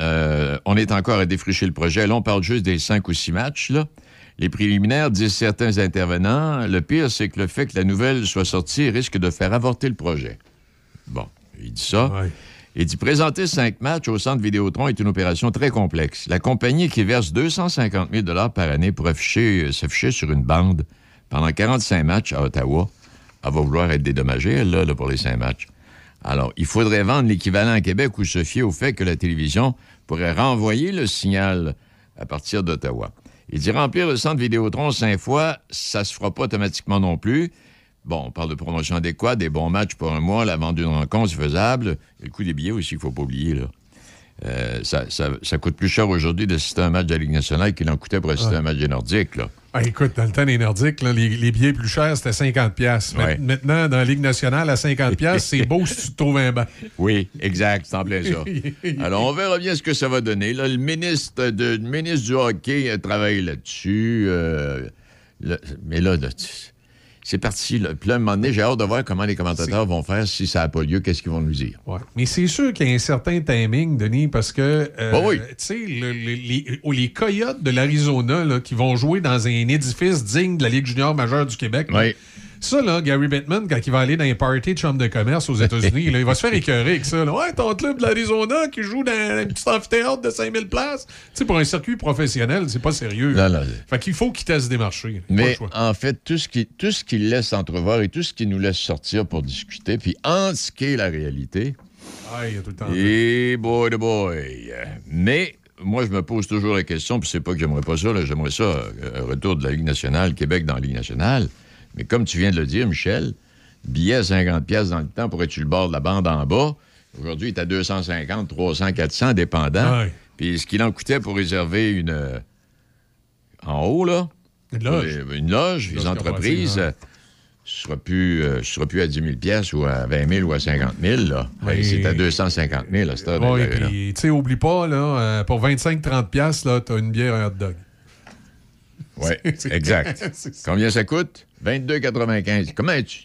Euh, on est encore à défricher le projet. Là, on parle juste des cinq ou six matchs, là. Les préliminaires, disent certains intervenants, le pire, c'est que le fait que la nouvelle soit sortie risque de faire avorter le projet. Bon, il dit ça. Ouais. Il dit « Présenter cinq matchs au centre Vidéotron est une opération très complexe. La compagnie qui verse deux cent cinquante mille dollars par année pour afficher, euh, s'afficher sur une bande pendant quarante-cinq matchs à Ottawa, elle va vouloir être dédommagée, elle, là, là pour les cinq matchs. Alors, il faudrait vendre l'équivalent à Québec ou se fier au fait que la télévision pourrait renvoyer le signal à partir d'Ottawa. » Il dit « Remplir le centre Vidéotron cinq fois, ça se fera pas automatiquement non plus. » Bon, on parle de promotion adéquate, des bons matchs pour un mois, la vente d'une rencontre, c'est faisable. Et le coût des billets aussi, il faut pas oublier, là. Euh, ça, ça, ça coûte plus cher aujourd'hui d'assister à un match de la Ligue nationale qu'il en coûtait pour assister à un match des Nordiques, là. Ah, écoute, dans le temps des Nordiques, là, les, les billets plus chers, c'était cinquante piastres. Ouais. Maintenant, dans la Ligue nationale, à cinquante piastres, c'est beau si tu te trouves un banc. Oui, exact, ça me plaît ça. Alors, on verra bien ce que ça va donner. Là, le, ministre de, le ministre du hockey travaille là-dessus. Euh, là, mais là, là c'est parti. Là. Puis là, à un moment donné, j'ai hâte de voir comment les commentateurs c'est... vont faire si ça n'a pas lieu, qu'est-ce qu'ils vont nous dire. Ouais. Mais c'est sûr qu'il y a un certain timing, Denis, parce que, euh, bah oui. tu sais, le, le, les, les Coyotes de l'Arizona là, qui vont jouer dans un édifice digne de la Ligue junior majeure du Québec, oui. là, ça, là, Gary Bettman, quand il va aller dans les parties de chambre de commerce aux États-Unis, là, il va se faire écœurer avec ça. Là. Ouais, ton club de l'Arizona qui joue dans un petit amphithéâtre de cinq mille places, tu sais, pour un circuit professionnel, c'est pas sérieux. Non, non. Fait qu'il faut qu'il teste des marchés. Mais en fait, tout ce qui, tout ce qui laisse entrevoir et tout ce qui nous laisse sortir pour discuter, puis antiquer la réalité. Ah, il y a tout le temps. Et boy de boy. Mais moi, je me pose toujours la question, puis c'est pas que j'aimerais pas ça, là, j'aimerais ça, un retour de la Ligue nationale, Québec dans la Ligue nationale. Mais comme tu viens de le dire, Michel, billet à cinquante piastres dans le temps pour être sur le bord de la bande en bas. Aujourd'hui, il est à deux cent cinquante, trois cents, quatre cents, dépendant. Ouais. Puis ce qu'il en coûtait pour réserver une... Euh, en haut, là. Une loge. Une, une loge, les entreprises, euh, ce sera plus, euh, ce sera plus à dix mille piastres ou à vingt mille ou à cinquante mille, là. Ouais, ouais, c'est à deux cent cinquante mille, à cette heure. Oui, puis, tu sais, oublie pas, là, euh, pour vingt-cinq à trente piastres, là, t'as une bière et un hot dog. Oui, exact. Combien ça coûte? vingt-deux quatre-vingt-quinze. Comment tu...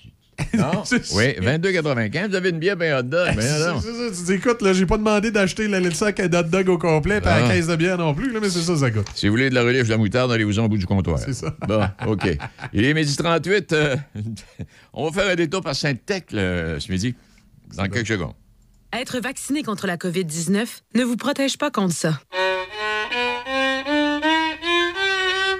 Non? Oui, vingt-deux quatre-vingt-quinze. Vous avez une bière, ben hot dog. Ben c'est, c'est ça. Tu dis, écoute, là, j'ai pas demandé d'acheter la, le sac d'hot dog au complet et la caisse de bière non plus, là, mais c'est ça, ça coûte. Si vous voulez de la relief de la moutarde, allez-vous au bout du comptoir. C'est ça. Bon, OK. Il est midi trente-huit. Euh, on va faire un détour par Sainte-Thècle euh, ce midi, dans quelques secondes. Être vacciné contre la covid dix-neuf ne vous protège pas contre ça.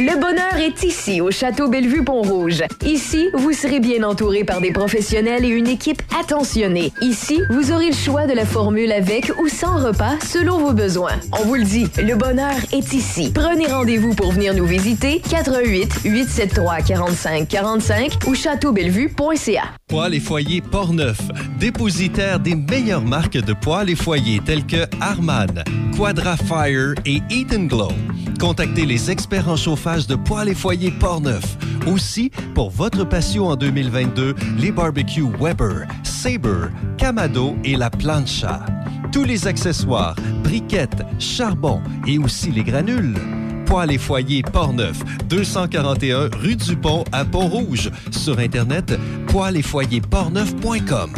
Le bonheur est ici, au Château Bellevue-Pont-Rouge. Ici, vous serez bien entouré par des professionnels et une équipe attentionnée. Ici, vous aurez le choix de la formule avec ou sans repas, selon vos besoins. On vous le dit, le bonheur est ici. Prenez rendez-vous pour venir nous visiter quatre un huit, huit sept trois, quatre cinq quatre cinq ou château bellevue point c a. Poils et foyers Portneuf, dépositaire des meilleures marques de poils et foyers telles que Arman, Quadrafire et Eat and Glow. Contactez les experts en chauffage de Poils et foyers Portneuf. Aussi, pour votre patio en deux mille vingt-deux, les barbecues Weber, Sabre, Kamado et la Plancha. Tous les accessoires, briquettes, charbon et aussi les granules. Poils et foyers Portneuf, deux cent quarante et un rue du Pont à Pont-Rouge. Sur Internet, poils et foyers portneuf point com.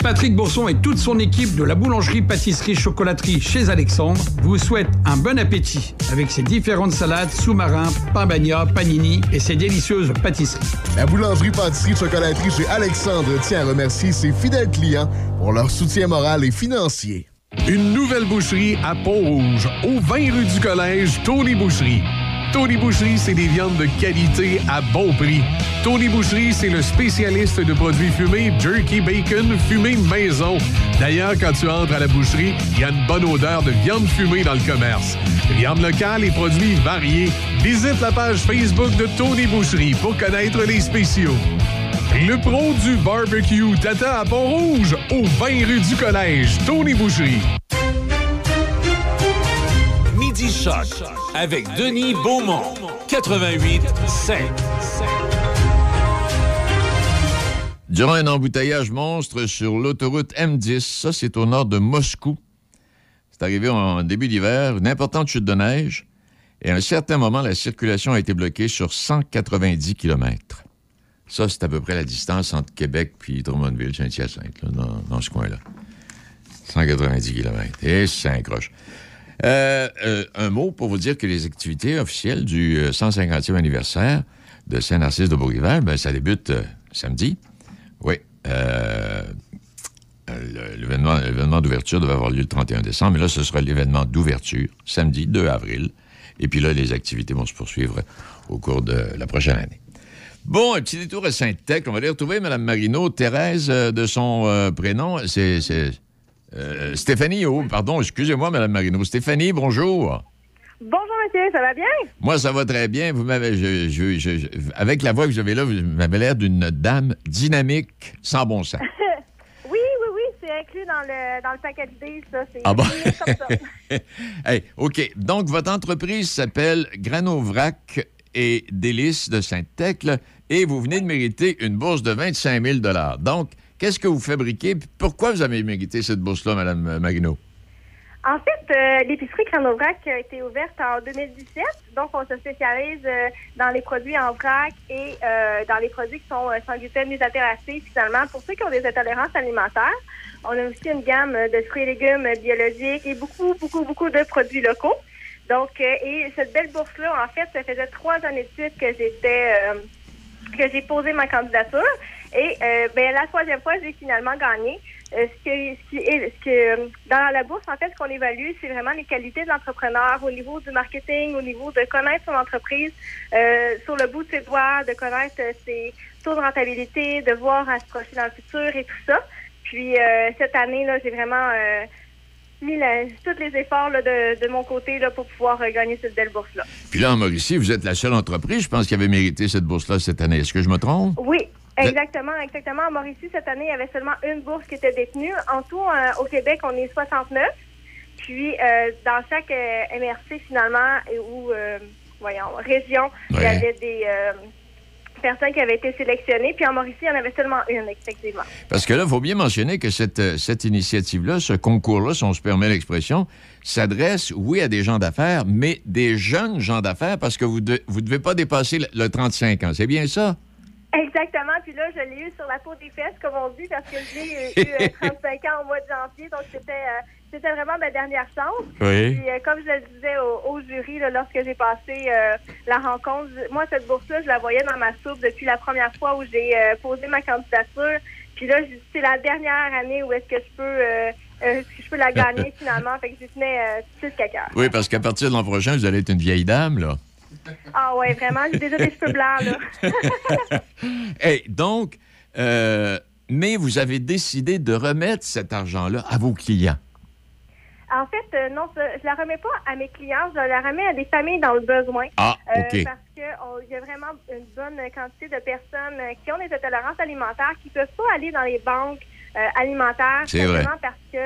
Patrick Bourson et toute son équipe de la boulangerie-pâtisserie-chocolaterie chez Alexandre vous souhaitent un bon appétit avec ses différentes salades, sous-marins, pain bagna, panini et ses délicieuses pâtisseries. La boulangerie-pâtisserie-chocolaterie chez Alexandre tient à remercier ses fidèles clients pour leur soutien moral et financier. Une nouvelle boucherie à Pont-Rouge, au vingt rue du Collège, Tony Boucherie. Tony Boucherie, c'est des viandes de qualité à bon prix. Tony Boucherie, c'est le spécialiste de produits fumés, jerky, bacon, fumé maison. D'ailleurs, quand tu entres à la boucherie, il y a une bonne odeur de viande fumée dans le commerce. Viande locale et produits variés. Visite la page Facebook de Tony Boucherie pour connaître les spéciaux. Le pro du barbecue Tata à Pont-Rouge, au vingt rue du Collège, Tony Boucherie. Midi Choc avec Denis Beaumont, quatre-vingt-huit cinq. Durant un embouteillage monstre sur l'autoroute M dix, ça c'est au nord de Moscou, c'est arrivé en début d'hiver, une importante chute de neige et à un certain moment, la circulation a été bloquée sur cent quatre-vingt-dix kilomètres. Ça, c'est à peu près la distance entre Québec puis Drummondville, Saint-Hyacinthe, là, dans, dans ce coin-là. cent quatre-vingt-dix kilomètres. Et ça accroche. Euh, euh, un mot pour vous dire que les activités officielles du cent cinquantième anniversaire de Saint-Narcisse-de-Bourg-Rivière, ben, ça débute euh, samedi. Oui. Euh, euh, l'événement, l'événement d'ouverture devait avoir lieu le trente et un décembre, mais là, ce sera l'événement d'ouverture, samedi deux avril. Et puis là, les activités vont se poursuivre au cours de la prochaine année. Bon, un petit détour à Sainte-Thècle. On va aller retrouver Mme Marino, Thérèse, euh, de son euh, prénom. C'est... c'est... Euh, Stéphanie, oh, pardon, excusez-moi, Mme Marino. Stéphanie, bonjour. Bonjour, monsieur, ça va bien? Moi, ça va très bien. Vous m'avez, je, je, je, je, avec la voix que j'avais là, vous m'avez l'air d'une dame dynamique, sans bon sens. oui, oui, oui, c'est inclus dans le, dans le paquet d'idées, ça. C'est ah bon? hey, OK, donc votre entreprise s'appelle Grano Vrac et Délices de Sainte-Thècle et vous venez de mériter une bourse de vingt-cinq mille. Donc, qu'est-ce que vous fabriquez et pourquoi vous avez mérité cette bourse-là, Mme Marino? En fait, euh, l'épicerie Grano Vrac a été ouverte en deux mille dix-sept. Donc, on se spécialise euh, dans les produits en vrac et euh, dans les produits qui sont euh, sans gluten, ni altéracées, finalement, pour ceux qui ont des intolérances alimentaires. On a aussi une gamme de fruits et légumes biologiques et beaucoup, beaucoup, beaucoup de produits locaux. Donc, euh, et cette belle bourse-là, en fait, ça faisait trois années de suite que j'étais... Euh, que j'ai posé ma candidature et euh, ben, la troisième fois, j'ai finalement gagné. Euh, ce que, ce qui est, ce que, dans la bourse, en fait, ce qu'on évalue, c'est vraiment les qualités de l'entrepreneur au niveau du marketing, au niveau de connaître son entreprise euh, sur le bout de ses doigts, de connaître ses taux de rentabilité, de voir à se projeter dans le futur et tout ça. Puis euh, cette année, là, j'ai vraiment euh, mis la, tous les efforts là, de, de mon côté là, pour pouvoir euh, gagner cette belle bourse-là. Puis là, en Mauricie, vous êtes la seule entreprise, je pense, qui avait mérité cette bourse-là cette année. Est-ce que je me trompe? Oui, exactement, exactement. En Mauricie, cette année, il y avait seulement une bourse qui était détenue. En tout, euh, au Québec, on est soixante-neuf. Puis, euh, dans chaque euh, M R C, finalement, ou, euh, voyons, région, ouais. Il y avait des... Euh, personnes qui avaient été sélectionnées, puis en Mauricie, il y en avait seulement une, effectivement. Parce que là, il faut bien mentionner que cette, cette initiative-là, ce concours-là, si on se permet l'expression, s'adresse, oui, à des gens d'affaires, mais des jeunes gens d'affaires, parce que vous de, vous devez pas dépasser le, le trente-cinq ans. C'est bien ça? Exactement. Puis là, je l'ai eu sur la peau des fesses, comme on dit, parce que j'ai eu euh, trente-cinq ans au mois de janvier, donc c'était... Euh, C'était vraiment ma dernière chance. Oui. Puis, euh, comme je le disais au, au jury, là, lorsque j'ai passé euh, la rencontre, moi, cette bourse-là, je la voyais dans ma soupe depuis la première fois où j'ai euh, posé ma candidature. Puis là, j'ai, c'est la dernière année où est-ce que je peux, euh, euh, je peux la gagner finalement. Fait que j'y tenais euh, plus qu'à cœur. Oui, parce qu'à partir de l'an prochain, vous allez être une vieille dame, là. Ah ouais, vraiment, j'ai déjà des cheveux blancs, là. Hey, donc, euh, mais vous avez décidé de remettre cet argent-là à vos clients. En fait, euh, non, je ne la remets pas à mes clients, je la remets à des familles dans le besoin. Ah, OK. Euh, parce qu'il y a vraiment une bonne quantité de personnes qui ont des intolérances alimentaires, qui ne peuvent pas aller dans les banques euh, alimentaires. C'est vrai. Parce qu'ils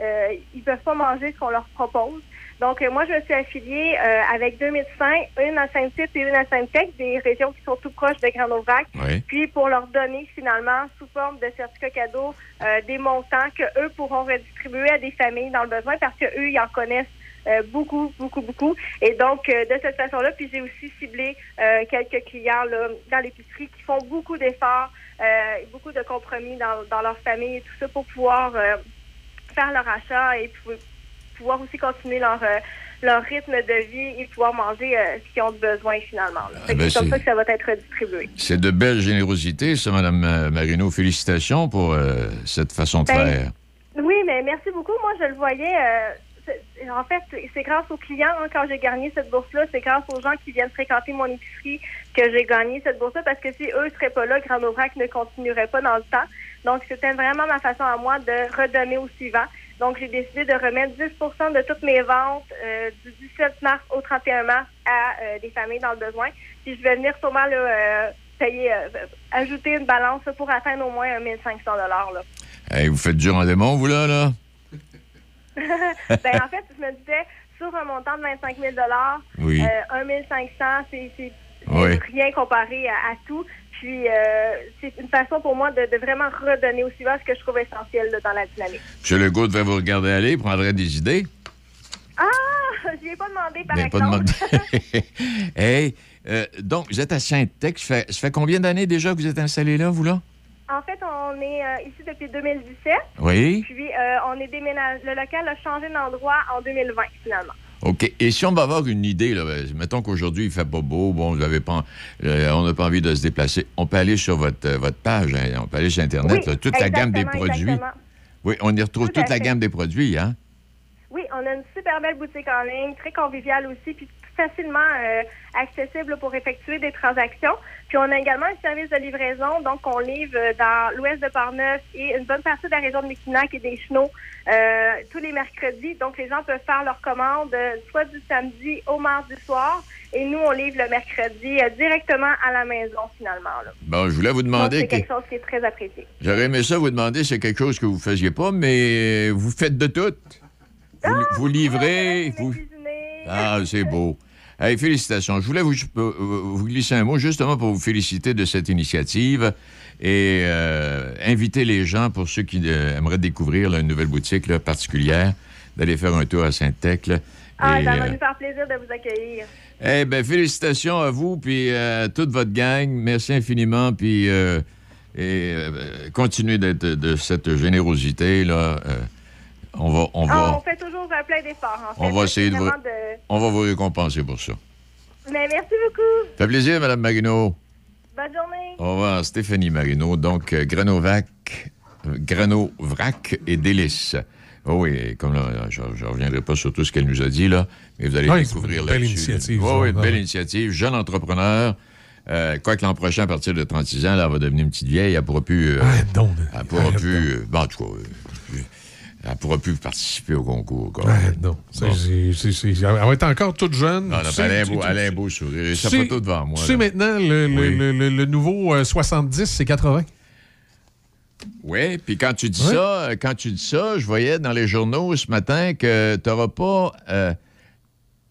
euh, ne peuvent pas manger ce qu'on leur propose. Donc, euh, moi, je me suis affiliée euh, avec deux médecins, une à Sainte-Thècle et une à Sainte-Thècle, des régions qui sont tout proches de Grano Vrac. Oui. Puis, pour leur donner, finalement, sous forme de certificats cadeaux, euh, des montants qu'eux pourront redistribuer à des familles dans le besoin parce qu'eux, ils en connaissent euh, beaucoup, beaucoup, beaucoup. Et donc, euh, de cette façon-là, puis j'ai aussi ciblé euh, quelques clients là, dans l'épicerie qui font beaucoup d'efforts, euh, beaucoup de compromis dans, dans leur famille et tout ça pour pouvoir euh, faire leur achat et pouvoir... pouvoir aussi continuer leur, euh, leur rythme de vie et pouvoir manger euh, ce qu'ils ont besoin, finalement. Ah, c'est ben comme c'est... ça que ça va être redistribué. C'est de belles générosités, ça, Mme Marino. Félicitations pour euh, cette façon de ben, faire. Oui, mais merci beaucoup. Moi, je le voyais... Euh, en fait, c'est grâce aux clients, hein, quand j'ai gagné cette bourse-là, c'est grâce aux gens qui viennent fréquenter mon épicerie que j'ai gagné cette bourse-là, parce que si eux ne seraient pas là, Grano Vrac ne continuerait pas dans le temps. Donc, c'était vraiment ma façon à moi de redonner au suivant. Donc, j'ai décidé de remettre dix pour cent de toutes mes ventes euh, du dix-sept mars au trente et un mars à euh, des familles dans le besoin. Puis, je vais venir sûrement là, euh, payer, euh, ajouter une balance là, pour atteindre au moins mille cinq cents dollars là. Hey, vous faites du rendement, vous, là, là? Ben, en fait, je me disais, sur un montant de vingt-cinq mille dollars, oui. euh, mille cinq cents, c'est, c'est, oui. c'est rien comparé à, à tout. Puis, euh, c'est une façon pour moi de, de vraiment redonner au suivant ce que je trouve essentiel là, dans la dynamique. M. Legault devrait vous regarder aller, prendrait des idées. Ah! Je ne l'ai pas demandé, par exemple. Demandé. Hey, euh, donc, vous êtes à Sainte-Thècle. Ça fait, ça fait combien d'années déjà que vous êtes installé là, vous, là? En fait, on est euh, ici depuis deux mille dix-sept. Oui. Puis, euh, on est déménagé. Le local a changé d'endroit en deux mille vingt, finalement. OK. Et si on va avoir une idée, là, mettons qu'aujourd'hui, il fait pas beau, bon, vous avez pas, euh, on n'a pas envie de se déplacer, on peut aller sur votre, euh, votre page, hein, on peut aller sur Internet, oui, là, toute la gamme des produits. Exactement. Oui, on y retrouve toute la gamme des produits, hein? Oui, on a une super belle boutique en ligne, très conviviale aussi, puis facilement euh, accessible pour effectuer des transactions. Puis on a également un service de livraison, donc on livre dans l'ouest de Portneuf et une bonne partie de la région de Micinac et des Chenaux euh, tous les mercredis. Donc les gens peuvent faire leurs commandes euh, soit du samedi au mardi soir et nous on livre le mercredi euh, directement à la maison finalement. Là. Bon, je voulais vous demander... Donc, c'est quelque que... chose qui est très apprécié. J'aurais aimé ça vous demander, c'est quelque chose que vous ne faisiez pas, mais vous faites de tout. Vous, ah, vous livrez... Vous... Cuisiner. Ah, c'est beau. Hey, félicitations. Je voulais vous, vous glisser un mot justement pour vous féliciter de cette initiative et euh, inviter les gens, pour ceux qui euh, aimeraient découvrir là, une nouvelle boutique là, particulière, d'aller faire un tour à Sainte-Thècle. Ah, et, ça va nous faire plaisir de vous accueillir. Eh hey, bien, félicitations à vous puis à toute votre gang. Merci infiniment. Puis euh, et, euh, continuez d'être de cette générosité là. Euh, On va, on, va... Ah, on fait toujours plein d'efforts, en fait. On va essayer de vous... de... On va vous récompenser pour ça. Mais merci beaucoup. Ça fait plaisir, Mme Marino. Bonne journée. Au revoir, Stéphanie Marino. Donc, euh, Grano Vrac, euh, Grano Vrac et délices. Oh oui, comme là, je ne reviendrai pas sur tout ce qu'elle nous a dit, là, mais vous allez ah, découvrir une belle là-dessus. Initiative, oh, oui, une belle initiative. Jeune entrepreneur. Euh, Quoique l'an prochain, à partir de trente-six ans, là, elle va devenir une petite vieille. Elle ne pourra plus... Euh, arrête donc. Elle pourra arrête plus... Euh, bon, en tout cas... Euh, Elle ne pourra plus participer au concours. Quoi. Ben, non. Ça, bon. c'est, c'est, c'est... Elle va être encore toute jeune. Non, non, sais, elle, a beau, tu, tu, elle a un beau sourire. Et sa photo devant moi. Tu là. sais maintenant, le, oui. le, le, le nouveau euh, soixante-dix, c'est quatre-vingts. Oui, puis quand tu dis oui. ça, quand tu dis ça, je voyais dans les journaux ce matin que tu n'auras pas... Euh,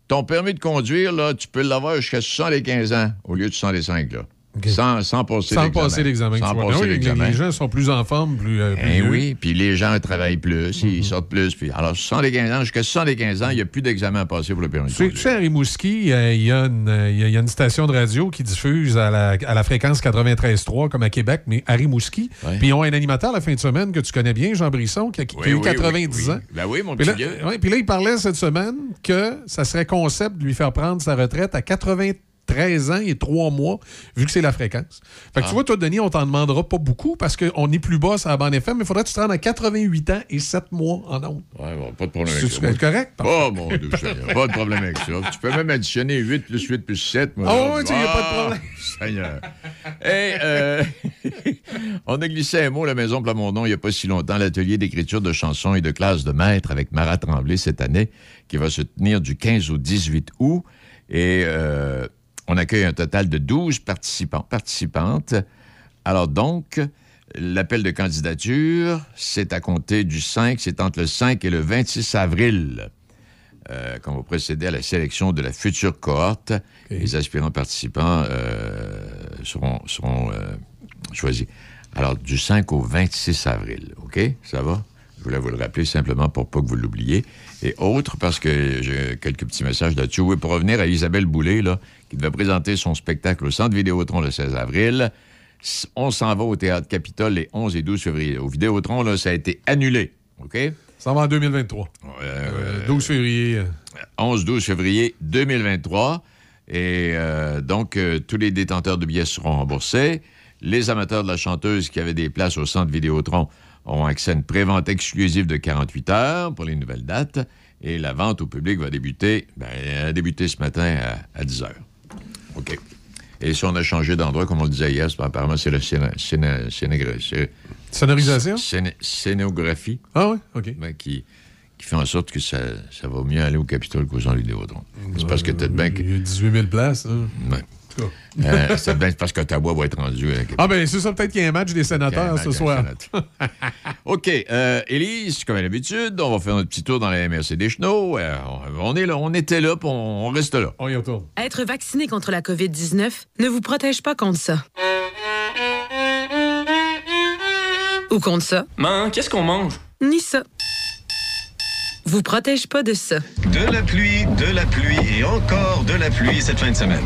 ton permis de conduire, là, tu peux l'avoir jusqu'à soixante-quinze ans au lieu de soixante-cinq, là. Okay. Sans, sans passer sans l'examen. Passer l'examen sans passer oui, l'examen. Les gens sont plus en forme, plus... Euh, plus eh oui, puis les gens travaillent plus, mm-hmm. ils sortent plus. Puis alors, soixante-quinze ans, jusqu'à soixante-quinze ans, il n'y a plus d'examen à passer pour le permis de conduire. Tu sais, à Rimouski, il euh, y, euh, y, y a une station de radio qui diffuse à la, à la fréquence quatre-vingt-treize virgule trois, comme à Québec, mais à Rimouski. Ouais. Puis ils ont un animateur la fin de semaine que tu connais bien, Jean Brisson, qui a, qui oui, a eu oui, quatre-vingt-dix oui, ans. Oui. Ben oui, mon petit gars. Puis là, ouais, là, il parlait cette semaine que ça serait concept de lui faire prendre sa retraite à 80 treize ans et trois mois, vu que c'est la fréquence. Fait que ah. tu vois, toi, Denis, on t'en demandera pas beaucoup parce qu'on est plus bas à la bande F M, mais il faudrait que tu te rendes à quatre-vingt-huit ans et sept mois en ondes. Oui, bon, pas de problème avec ça. C'est correct? Oh mon Dieu, pas de problème avec ça. Tu peux même additionner huit plus huit plus sept. Ah oh, oui, tu sais, il n'y a pas de problème. Seigneur. Et, euh, on a glissé un mot à la Maison Plamondon il n'y a pas si longtemps, l'atelier d'écriture de chansons et de classe de maître avec Marat Tremblay cette année, qui va se tenir du quinze au dix-huit août. Et euh, on accueille un total de douze participants, participantes. Alors donc, l'appel de candidature, c'est à compter du cinq, c'est entre le cinq et le vingt-six avril, euh, qu'on va procéder à la sélection de la future cohorte. Okay. Les aspirants participants euh, seront, seront euh, choisis. Alors, du cinq au vingt-six avril, OK? Ça va? Je voulais vous le rappeler simplement pour pas que vous l'oubliez. Et autre, parce que j'ai quelques petits messages là-dessus. Oui, pour revenir à Isabelle Boulay, là, qui devait présenter son spectacle au Centre Vidéotron le seize avril. On s'en va au Théâtre Capitole les onze et douze février. Au Vidéotron, là, ça a été annulé, OK? Ça va en deux mille vingt-trois. Euh, euh, douze février. onze douze février deux mille vingt-trois. Et euh, donc, euh, tous les détenteurs de billets seront remboursés. Les amateurs de la chanteuse qui avaient des places au Centre Vidéotron ont accès à une prévente exclusive de quarante-huit heures pour les nouvelles dates. Et la vente au public va débuter, ben, a débuté ce matin à, à dix heures. OK. Et si on a changé d'endroit, comme on le disait hier, c'est, apparemment, c'est la sonorisation? Scénographie. Ah oui? OK. Ben, qui, qui fait en sorte que ça, ça va mieux aller au Capitole qu'aux gens Vidéotron. C'est parce que peut-être bien que... Il y a dix-huit mille places. Hein? Ben. euh, c'est parce que Ottawa va être rendu. Hein, ah, ben c'est ça, peut-être qu'il y a un match des sénateurs match ce soir. OK. Euh, Élise, comme d'habitude, on va faire notre petit tour dans la M R C des Chenaux. Euh, on est là, on était là, puis on reste là. On y retourne. Être vacciné contre la COVID dix-neuf ne vous protège pas contre ça. Ou contre ça. Man, qu'est-ce qu'on mange? Ni ça. Vous protège pas de ça. De la pluie, de la pluie et encore de la pluie cette fin de semaine.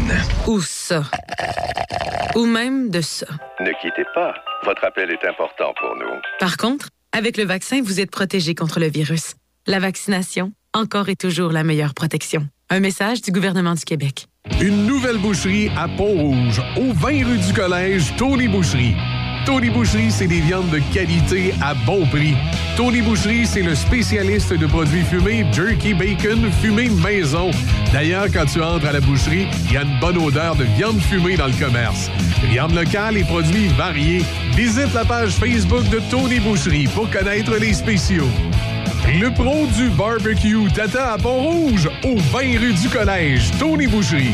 Ou ça. Ou même de ça. Ne quittez pas. Votre appel est important pour nous. Par contre, avec le vaccin, vous êtes protégé contre le virus. La vaccination, encore et toujours la meilleure protection. Un message du gouvernement du Québec. Une nouvelle boucherie à Pont-Rouge, au vingt rue du Collège, Tony Boucherie. Tony Boucherie, c'est des viandes de qualité à bon prix. Tony Boucherie, c'est le spécialiste de produits fumés, jerky, bacon, fumé maison. D'ailleurs, quand tu entres à la boucherie, il y a une bonne odeur de viande fumée dans le commerce. Viande locale et produits variés. Visite la page Facebook de Tony Boucherie pour connaître les spéciaux. Le pro du barbecue t'attend à Pont-Rouge, au vingt rue du Collège, Tony Boucherie.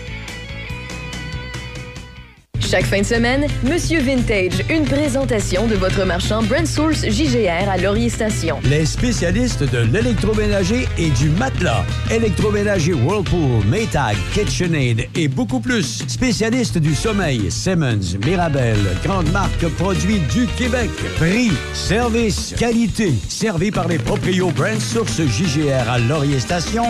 Chaque fin de semaine, Monsieur Vintage, une présentation de votre marchand BrandSource J G R à Laurier Station. Les spécialistes de l'électroménager et du matelas. Électroménager Whirlpool, Maytag, KitchenAid et beaucoup plus. Spécialistes du sommeil, Simmons, Mirabel, grande marque produits du Québec. Prix, service, qualité. Servi par les proprios BrandSource J G R à Laurier Station.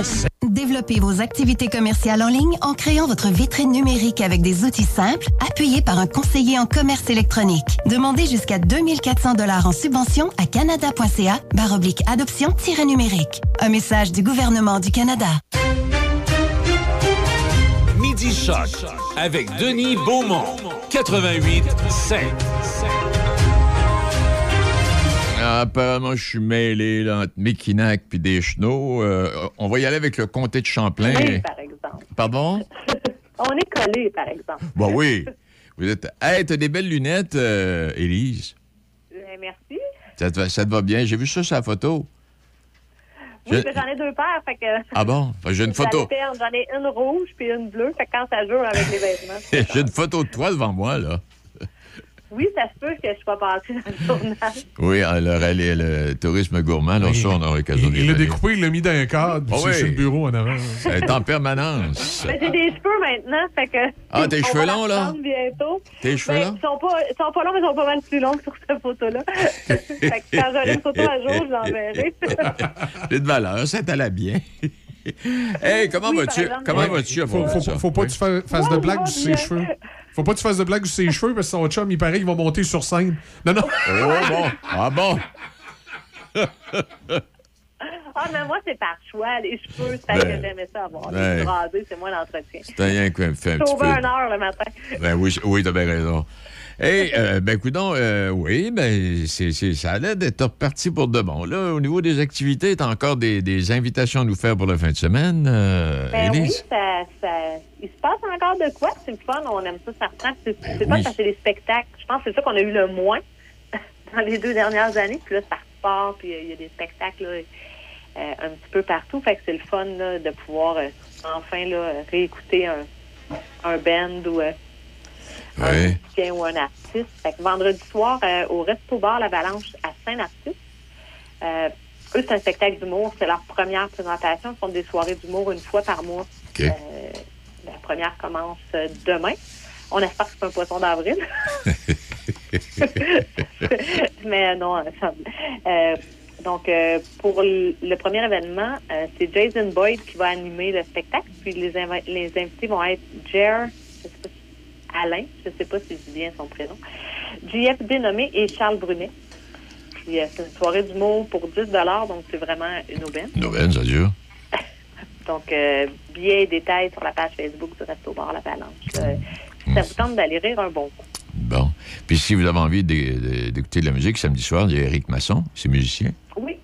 Développez vos activités commerciales en ligne en créant votre vitrine numérique avec des outils simples, appuyés par un conseiller en commerce électronique. Demandez jusqu'à deux mille quatre cents dollars en subvention à canada.ca barre oblique adoption-numérique. Un message du gouvernement du Canada. Midi Choc avec Denis Beaumont, quatre-vingt-huit cinq. Ah, apparemment, je suis mêlé là, entre Mekinac puis des Chenaux. Euh, on va y aller avec le comté de Champlain. Oui, par exemple. Pardon? On est collés, par exemple. Bah bon, oui. Vous êtes... Hey, t'as des belles lunettes, euh, Élise. Euh, merci. Ça te, va, ça te va bien? J'ai vu ça sur la photo. Oui, je... j'en ai deux paires, fait que... Ah bon? J'ai une photo. J'en ai une rouge puis une bleue, fait que quand ça joue avec les vêtements... J'ai une photo de toi devant moi, là. Oui, ça se peut que je ne sois passée dans le journal. Oui, alors elle est le tourisme gourmand. Alors ça, on aura l'occasion de... Il l'a découpé, il l'a mis dans un cadre, oh, oui. sur le bureau en avant. Elle est en permanence. Mais j'ai des cheveux maintenant, fait que... Ah, tes cheveux longs, là? Bientôt. Tes cheveux ben, longs? Ils sont pas, ils sont pas longs, mais ils sont pas mal plus longs que sur cette photo-là. Fait que quand j'aurai une photo à jour, je l'enverrai. C'est de valeur, ça t'allait bien. Hey, comment oui, vas-tu? Comment vas-tu? Faut, faut, faut, faut pas que tu fasses de blagues sur ses cheveux. Faut pas que tu fasses de blagues sur ses cheveux parce que son chum, il paraît qu'il va monter sur scène. Non, non. Oh, bon. Ah, bon. Ah, mais moi, c'est par choix. Les cheveux, c'est ben, que j'aimais ça avoir. Ben, les rasés, c'est moi l'entretien. C'est rien que me fait un petit peu. Sauver une heure le matin. Ben oui, oui, t'as bien raison. Hey, euh, ben, coudonc, euh, oui, ben, c'est, c'est, ça a l'air d'être reparti pour de bon. Là, au niveau des activités, t'as encore des, des invitations à nous faire pour la fin de semaine, euh, ben Élise? Oui, ça, ça, il se passe encore de quoi, c'est le fun, on aime ça, ça reprend. C'est, ben c'est oui. pas ça, c'est les spectacles. Je pense que c'est ça qu'on a eu le moins dans les deux dernières années. Puis là, ça repart, puis il y a des spectacles, là, euh, un petit peu partout. Fait que c'est le fun, là, de pouvoir, euh, enfin, là, réécouter un, un band ou... Euh, un musicien ou un artiste. Fait que vendredi soir, euh, au Resto Bar La Balance à Saint-Hyacinthe, euh, eux, c'est un spectacle d'humour. C'est leur première présentation. Ils font des soirées d'humour une fois par mois. Okay. Euh, la première commence demain. On espère que c'est un poisson d'avril. Mais non, ensemble. Euh, donc, euh, pour le premier événement, euh, c'est Jason Boyd qui va animer le spectacle. Puis les, inv- les invités vont être Jer... Je sais pas si Alain, je ne sais pas si je dis bien son prénom, J F Dénommé et Charles Brunet. Puis, euh, c'est une soirée d'humour pour dix dollars, donc c'est vraiment une aubaine. Une aubaine, ça dure. Donc, euh, billets et détails sur la page Facebook du Resto Bar La Balance. Euh, mmh. Ça vous tente d'aller rire un bon coup. Bon. Puis si vous avez envie d'écouter de la musique, samedi soir, il y a Éric Masson, c'est musicien. Oui.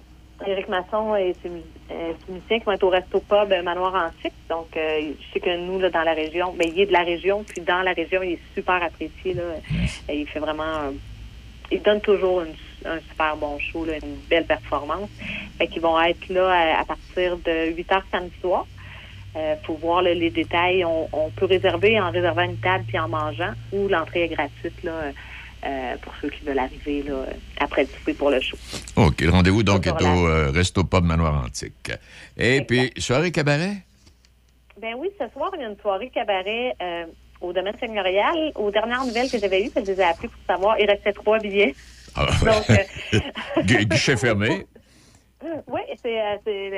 Éric Masson et ses musiciens. Euh, c'est musicien qui va être au Resto Pub euh, Manoir Antique. Donc, euh, je sais que nous, là, dans la région, ben, il est de la région, puis dans la région, il est super apprécié, là. Mmh. Il fait vraiment... Euh, il donne toujours une, un super bon show, là, une belle performance. Fait qu'ils vont être là à, à partir de huit heures samedi soir. Euh, pour voir, là, les détails, on, on peut réserver en réservant une table puis en mangeant, ou l'entrée est gratuite, là, Euh, pour ceux qui veulent arriver là, après le souper pour le show. OK. Le rendez-vous donc est au euh, Resto Pub Manoir Antique. Et exact. Puis, soirée cabaret? Ben oui, ce soir, il y a une soirée cabaret euh, au Domaine Seigneurial. Aux dernières nouvelles que j'avais eues, je les ai appelées pour savoir, il restait trois billets. Ah, donc, euh... guichet fermé. Oui, c'est, c'est,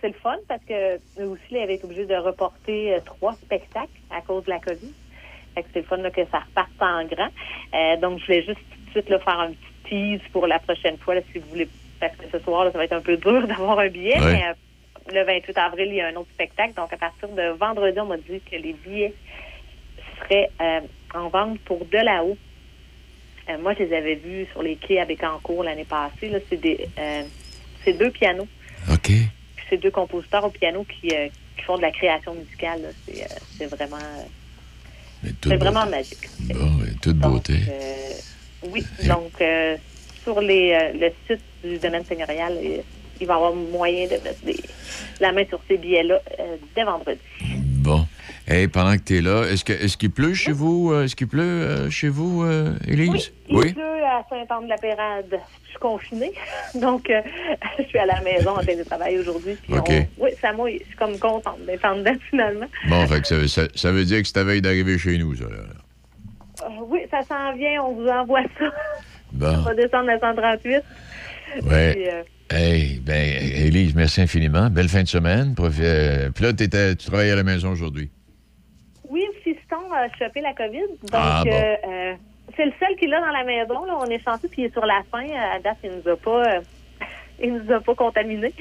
c'est le fun parce que eux aussi, ils avaient été obligés de reporter trois spectacles à cause de la COVID. Fait que c'est le fun, là, que ça reparte en grand. Euh, donc, je voulais juste tout de suite, là, faire un petit tease pour la prochaine fois, là, si vous voulez. Parce que ce soir, là, ça va être un peu dur d'avoir un billet. Ouais. Mais euh, le vingt-huit avril, il y a un autre spectacle. Donc, à partir de vendredi, on m'a dit que les billets seraient euh, en vente pour de là-haut. Euh, moi, je les avais vus sur les quais à Bécancour l'année passée. Là, c'est des, euh, c'est deux pianos. OK. Puis c'est deux compositeurs au piano qui, euh, qui font de la création musicale, là. C'est, euh, c'est vraiment... Euh, C'est vraiment beauté. Magique. Bon, toute donc, beauté. Euh, oui, donc euh, sur les, euh, le site du Domaine Seigneurial, euh, il va y avoir moyen de mettre des, la main sur ces billets-là euh, dès vendredi. Bon. Et hey, pendant que tu es là, est-ce, que, est-ce qu'il pleut chez oui. vous? Euh, est-ce qu'il pleut euh, chez vous, euh, Élise? Oui, il oui? pleut à Saint-Anne-de-la-Pérade. Je suis confinée, donc euh, je suis à la maison en télétravail aujourd'hui. Okay. On... Oui, ça mouille. Je suis comme contente d'être dedans, finalement. Bon, fait que ça, ça, ça veut dire que c'est la veille d'arriver chez nous, ça. Là. Euh, oui, ça s'en vient. On vous envoie ça. Bon. On va descendre à cent trente-huit. Oui. Euh... Hey, ben, Élise, merci infiniment. Belle fin de semaine. Puis là, t'étais, tu travailles à la maison aujourd'hui. Oui, fiston a chopé la COVID. Donc, ah, bon. euh, euh, c'est le seul qui l'a dans la maison. Là. On est chanceux, puis il est sur la fin. À date, il nous a pas, euh, il nous a pas contaminés.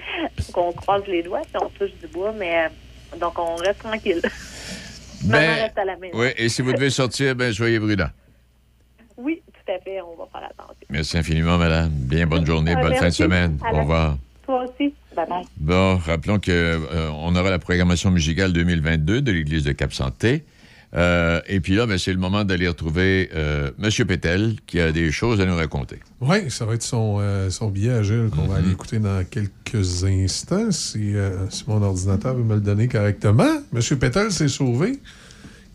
Donc, on croise les doigts, puis on touche du bois. Mais euh, donc, on reste tranquille. Ben, maman reste à la maison. Oui, et si vous devez sortir, ben, soyez prudents. Oui, tout à fait. On va faire attention. Merci infiniment, madame. Bien, bonne journée, euh, bonne merci. Fin de semaine. À Au revoir. Toi aussi. Bye-bye. Bon, rappelons qu'on euh, aura la programmation musicale deux mille vingt-deux de l'Église de Cap-Santé. Euh, et puis là, ben, c'est le moment d'aller retrouver euh, M. Pétel, qui a des choses à nous raconter. Oui, ça va être son, euh, son billet à Gilles qu'on mm-hmm. va aller écouter dans quelques instants, si, euh, si mon ordinateur veut me le donner correctement. M. Pétel s'est sauvé.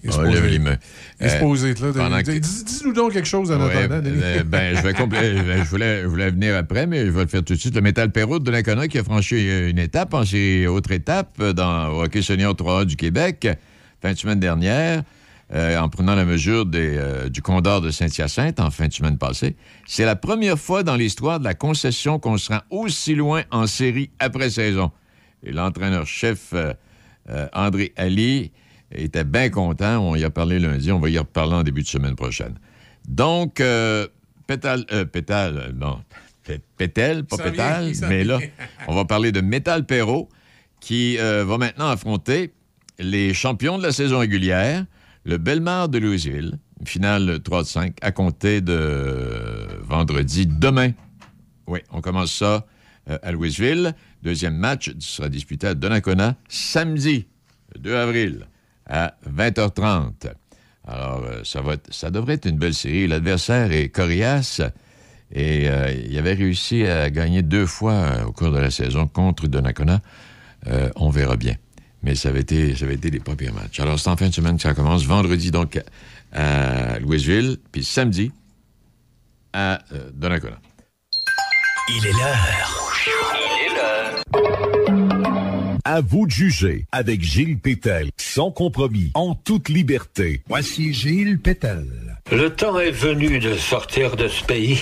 Il est supposé, oh, le, il est supposé être là. Que... Dis-nous donc quelque chose en ouais, attendant, Denis. Euh, ben, je, vais compléter, je, voulais, je voulais venir après, mais je vais le faire tout de suite. Le Métal Perreault de Donnacona qui a franchi une étape, en ses autres étapes, dans au hockey senior trois A du Québec, fin de semaine dernière, euh, en prenant la mesure des, euh, du Condor de Saint-Hyacinthe en fin de semaine passée. C'est la première fois dans l'histoire de la concession qu'on se rend aussi loin en série après saison. Et l'entraîneur-chef euh, euh, André Ali... était bien content. On y a parlé lundi. On va y reparler en début de semaine prochaine. Donc, euh, Pétal... Euh, Pétal... Non, Pétel, pas Pétal, mais là, on va parler de Métal Perreault qui euh, va maintenant affronter les champions de la saison régulière, le Bellemare de Louisville, finale trois à cinq, à compter de euh, vendredi demain. Oui, on commence ça euh, à Louisville. Deuxième match sera disputé à Donnacona samedi, le deux avril. À vingt heures trente. Alors, euh, ça, va être, ça devrait être une belle série. L'adversaire est coriace et euh, il avait réussi à gagner deux fois euh, au cours de la saison contre Donnacona. Euh, on verra bien. Mais ça avait été, ça avait été les premiers matchs. Alors, c'est en fin de semaine que ça commence. Vendredi, donc, à Louisville, puis samedi, à euh, Donnacona. Il est l'heure. Il est l'heure. À vous de juger avec Gilles Pétel, sans compromis, en toute liberté. Voici Gilles Pétel. Le temps est venu de sortir de ce pays,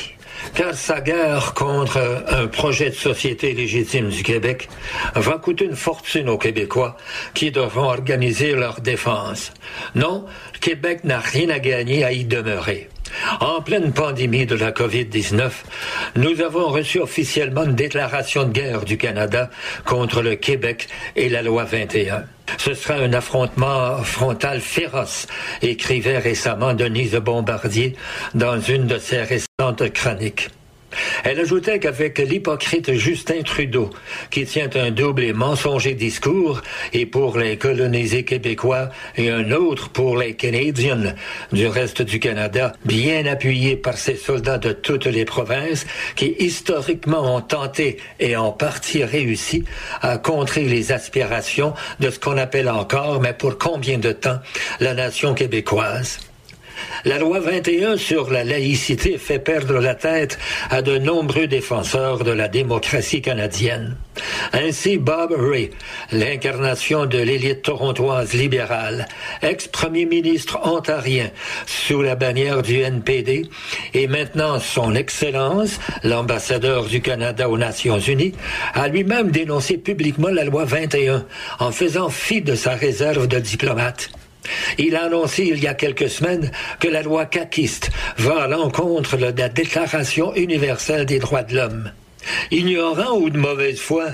car sa guerre contre un projet de société légitime du Québec va coûter une fortune aux Québécois qui devront organiser leur défense. Non, le Québec n'a rien à gagner à y demeurer. En pleine pandémie de la covid dix-neuf, nous avons reçu officiellement une déclaration de guerre du Canada contre le Québec et la loi vingt et un. Ce sera un affrontement frontal féroce, écrivait récemment Denis Beaumont dans une de ses récentes chroniques. Elle ajoutait qu'avec l'hypocrite Justin Trudeau, qui tient un double et mensonger discours, et pour les colonisés québécois et un autre pour les Canadiens du reste du Canada, bien appuyé par ses soldats de toutes les provinces, qui historiquement ont tenté et en partie réussi à contrer les aspirations de ce qu'on appelle encore, mais pour combien de temps, la nation québécoise. La loi vingt et un sur la laïcité fait perdre la tête à de nombreux défenseurs de la démocratie canadienne. Ainsi, Bob Rae, l'incarnation de l'élite torontoise libérale, ex-premier ministre ontarien sous la bannière du N P D, et maintenant son Excellence, l'ambassadeur du Canada aux Nations Unies, a lui-même dénoncé publiquement la loi vingt et un en faisant fi de sa réserve de diplomate. Il a annoncé il y a quelques semaines que la loi caquiste va à l'encontre de la Déclaration universelle des droits de l'homme. Ignorant ou de mauvaise foi,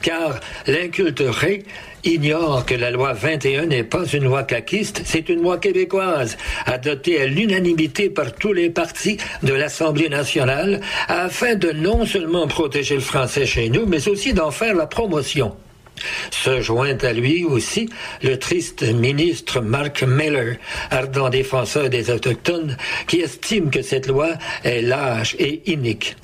car l'inculturé ignore que la loi vingt et un n'est pas une loi caquiste, c'est une loi québécoise, adoptée à l'unanimité par tous les partis de l'Assemblée nationale, afin de non seulement protéger le français chez nous, mais aussi d'en faire la promotion. Se joint à lui aussi le triste ministre Mark Miller, ardent défenseur des Autochtones, qui estime que cette loi est lâche et inique.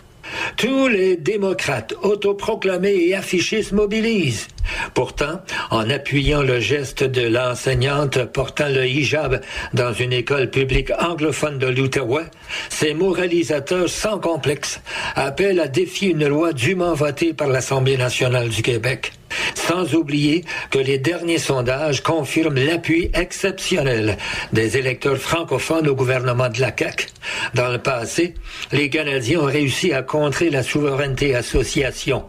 Tous les démocrates autoproclamés et affichés se mobilisent. Pourtant, en appuyant le geste de l'enseignante portant le hijab dans une école publique anglophone de l'Outaouais, ces moralisateurs sans complexe appellent à défier une loi dûment votée par l'Assemblée nationale du Québec. Sans oublier que les derniers sondages confirment l'appui exceptionnel des électeurs francophones au gouvernement de la C A Q. Dans le passé, les Canadiens ont réussi à contrer la souveraineté association,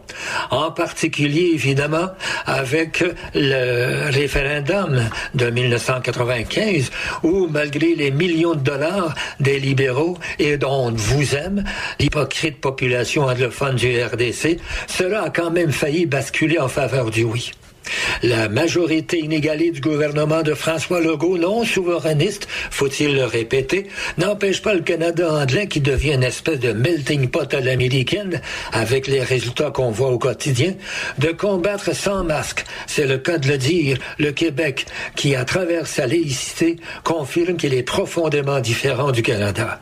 en particulier, évidemment, avec le référendum de mille neuf cent quatre-vingt-quinze, où, malgré les millions de dollars des libéraux et dont vous aime, l'hypocrite population anglophone du R D C, cela a quand même failli basculer en faveur du oui. La majorité inégalée du gouvernement de François Legault, non souverainiste, faut-il le répéter, n'empêche pas le Canada anglais qui devient une espèce de melting pot à l'américaine, avec les résultats qu'on voit au quotidien, de combattre sans masque. C'est le cas de le dire, le Québec, qui à travers sa laïcité, confirme qu'il est profondément différent du Canada.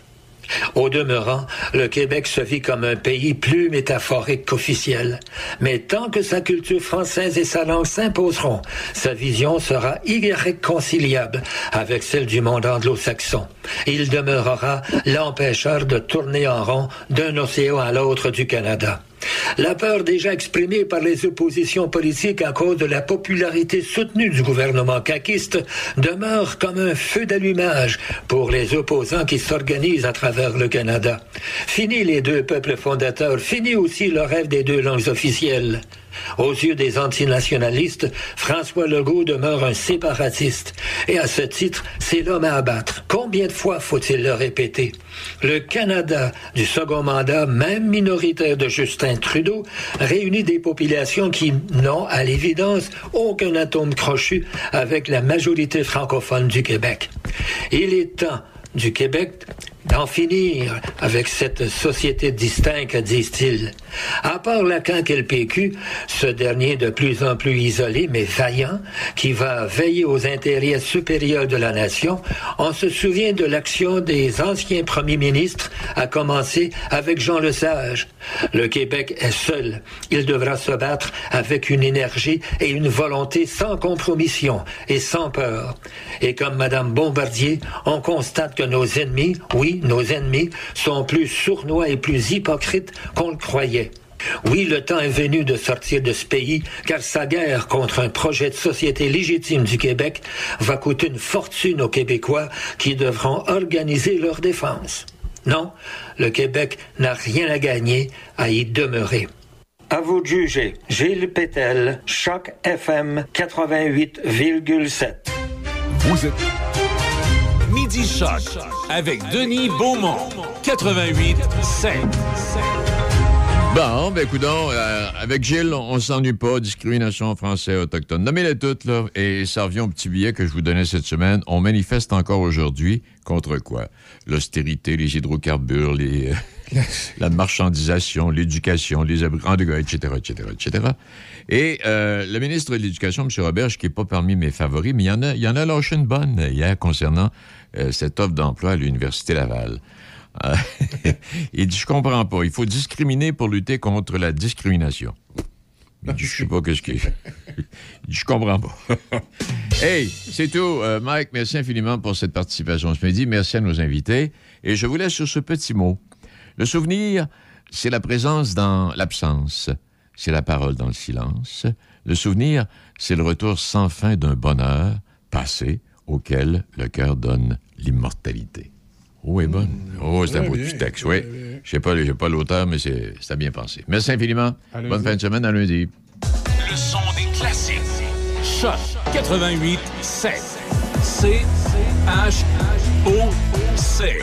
Au demeurant, le Québec se vit comme un pays plus métaphorique qu'officiel. Mais tant que sa culture française et sa langue s'imposeront, sa vision sera irréconciliable avec celle du monde anglo-saxon. Il demeurera l'empêcheur de tourner en rond d'un océan à l'autre du Canada. La peur déjà exprimée par les oppositions politiques à cause de la popularité soutenue du gouvernement caquiste demeure comme un feu d'allumage pour les opposants qui s'organisent à travers le Canada. Fini les deux peuples fondateurs, fini aussi le rêve des deux langues officielles. Aux yeux des antinationalistes, François Legault demeure un séparatiste. Et à ce titre, c'est l'homme à abattre. Combien de fois faut-il le répéter? Le Canada du second mandat, même minoritaire de Justin Trudeau, réunit des populations qui n'ont, à l'évidence, aucun atome crochu avec la majorité francophone du Québec. Il est temps du Québec d'en finir avec cette société distincte, disent-ils. À part la C A Q et le P Q, ce dernier de plus en plus isolé mais vaillant, qui va veiller aux intérêts supérieurs de la nation, on se souvient de l'action des anciens premiers ministres, à commencer avec Jean Lesage. Le Québec est seul. Il devra se battre avec une énergie et une volonté sans compromission et sans peur. Et comme Mme Bombardier, on constate que nos ennemis, oui, nos ennemis sont plus sournois et plus hypocrites qu'on le croyait. Oui, le temps est venu de sortir de ce pays, car sa guerre contre un projet de société légitime du Québec va coûter une fortune aux Québécois qui devront organiser leur défense. Non, le Québec n'a rien à gagner à y demeurer. À vous de juger. Gilles Pétel, Choc F M quatre-vingt-huit virgule sept. Vous êtes... Midi Choc avec Denis Beaumont, quatre-vingt-huit virgule cinq. Bon, ben coudonc, euh, avec Gilles, on, on s'ennuie pas, discrimination français autochtone. Nommez-les toutes, là, et ça revient au petit billet que je vous donnais cette semaine. On manifeste encore aujourd'hui contre quoi? L'austérité, les hydrocarbures, les, euh, la marchandisation, l'éducation, les abris, et cetera, et cetera, et cetera. Et euh, le ministre de l'Éducation, M. Roberge, qui n'est pas parmi mes favoris, mais il y en a, il y en a lâché une bonne hier concernant euh, cette offre d'emploi à l'Université Laval. Il dit, je comprends pas. Il faut discriminer pour lutter contre la discrimination. Il dit, je sais pas qu'est-ce qu'il fait. Il dit, je comprends pas. Hey, c'est tout. Euh, Mike, merci infiniment pour cette participation ce midi. Merci à nos invités. Et je vous laisse sur ce petit mot. Le souvenir, c'est la présence dans l'absence. C'est la parole dans le silence. Le souvenir, c'est le retour sans fin d'un bonheur passé auquel le cœur donne l'immortalité. Oh, est bonne. Oh, c'est un beau petit texte, oui. Je sais pas, j'ai pas l'auteur, mais c'est, c'est bien pensé. Merci infiniment. Allez, bonne fin de semaine, à lundi. Le son des classiques. Choc quatre-vingt-huit sept. C H O C.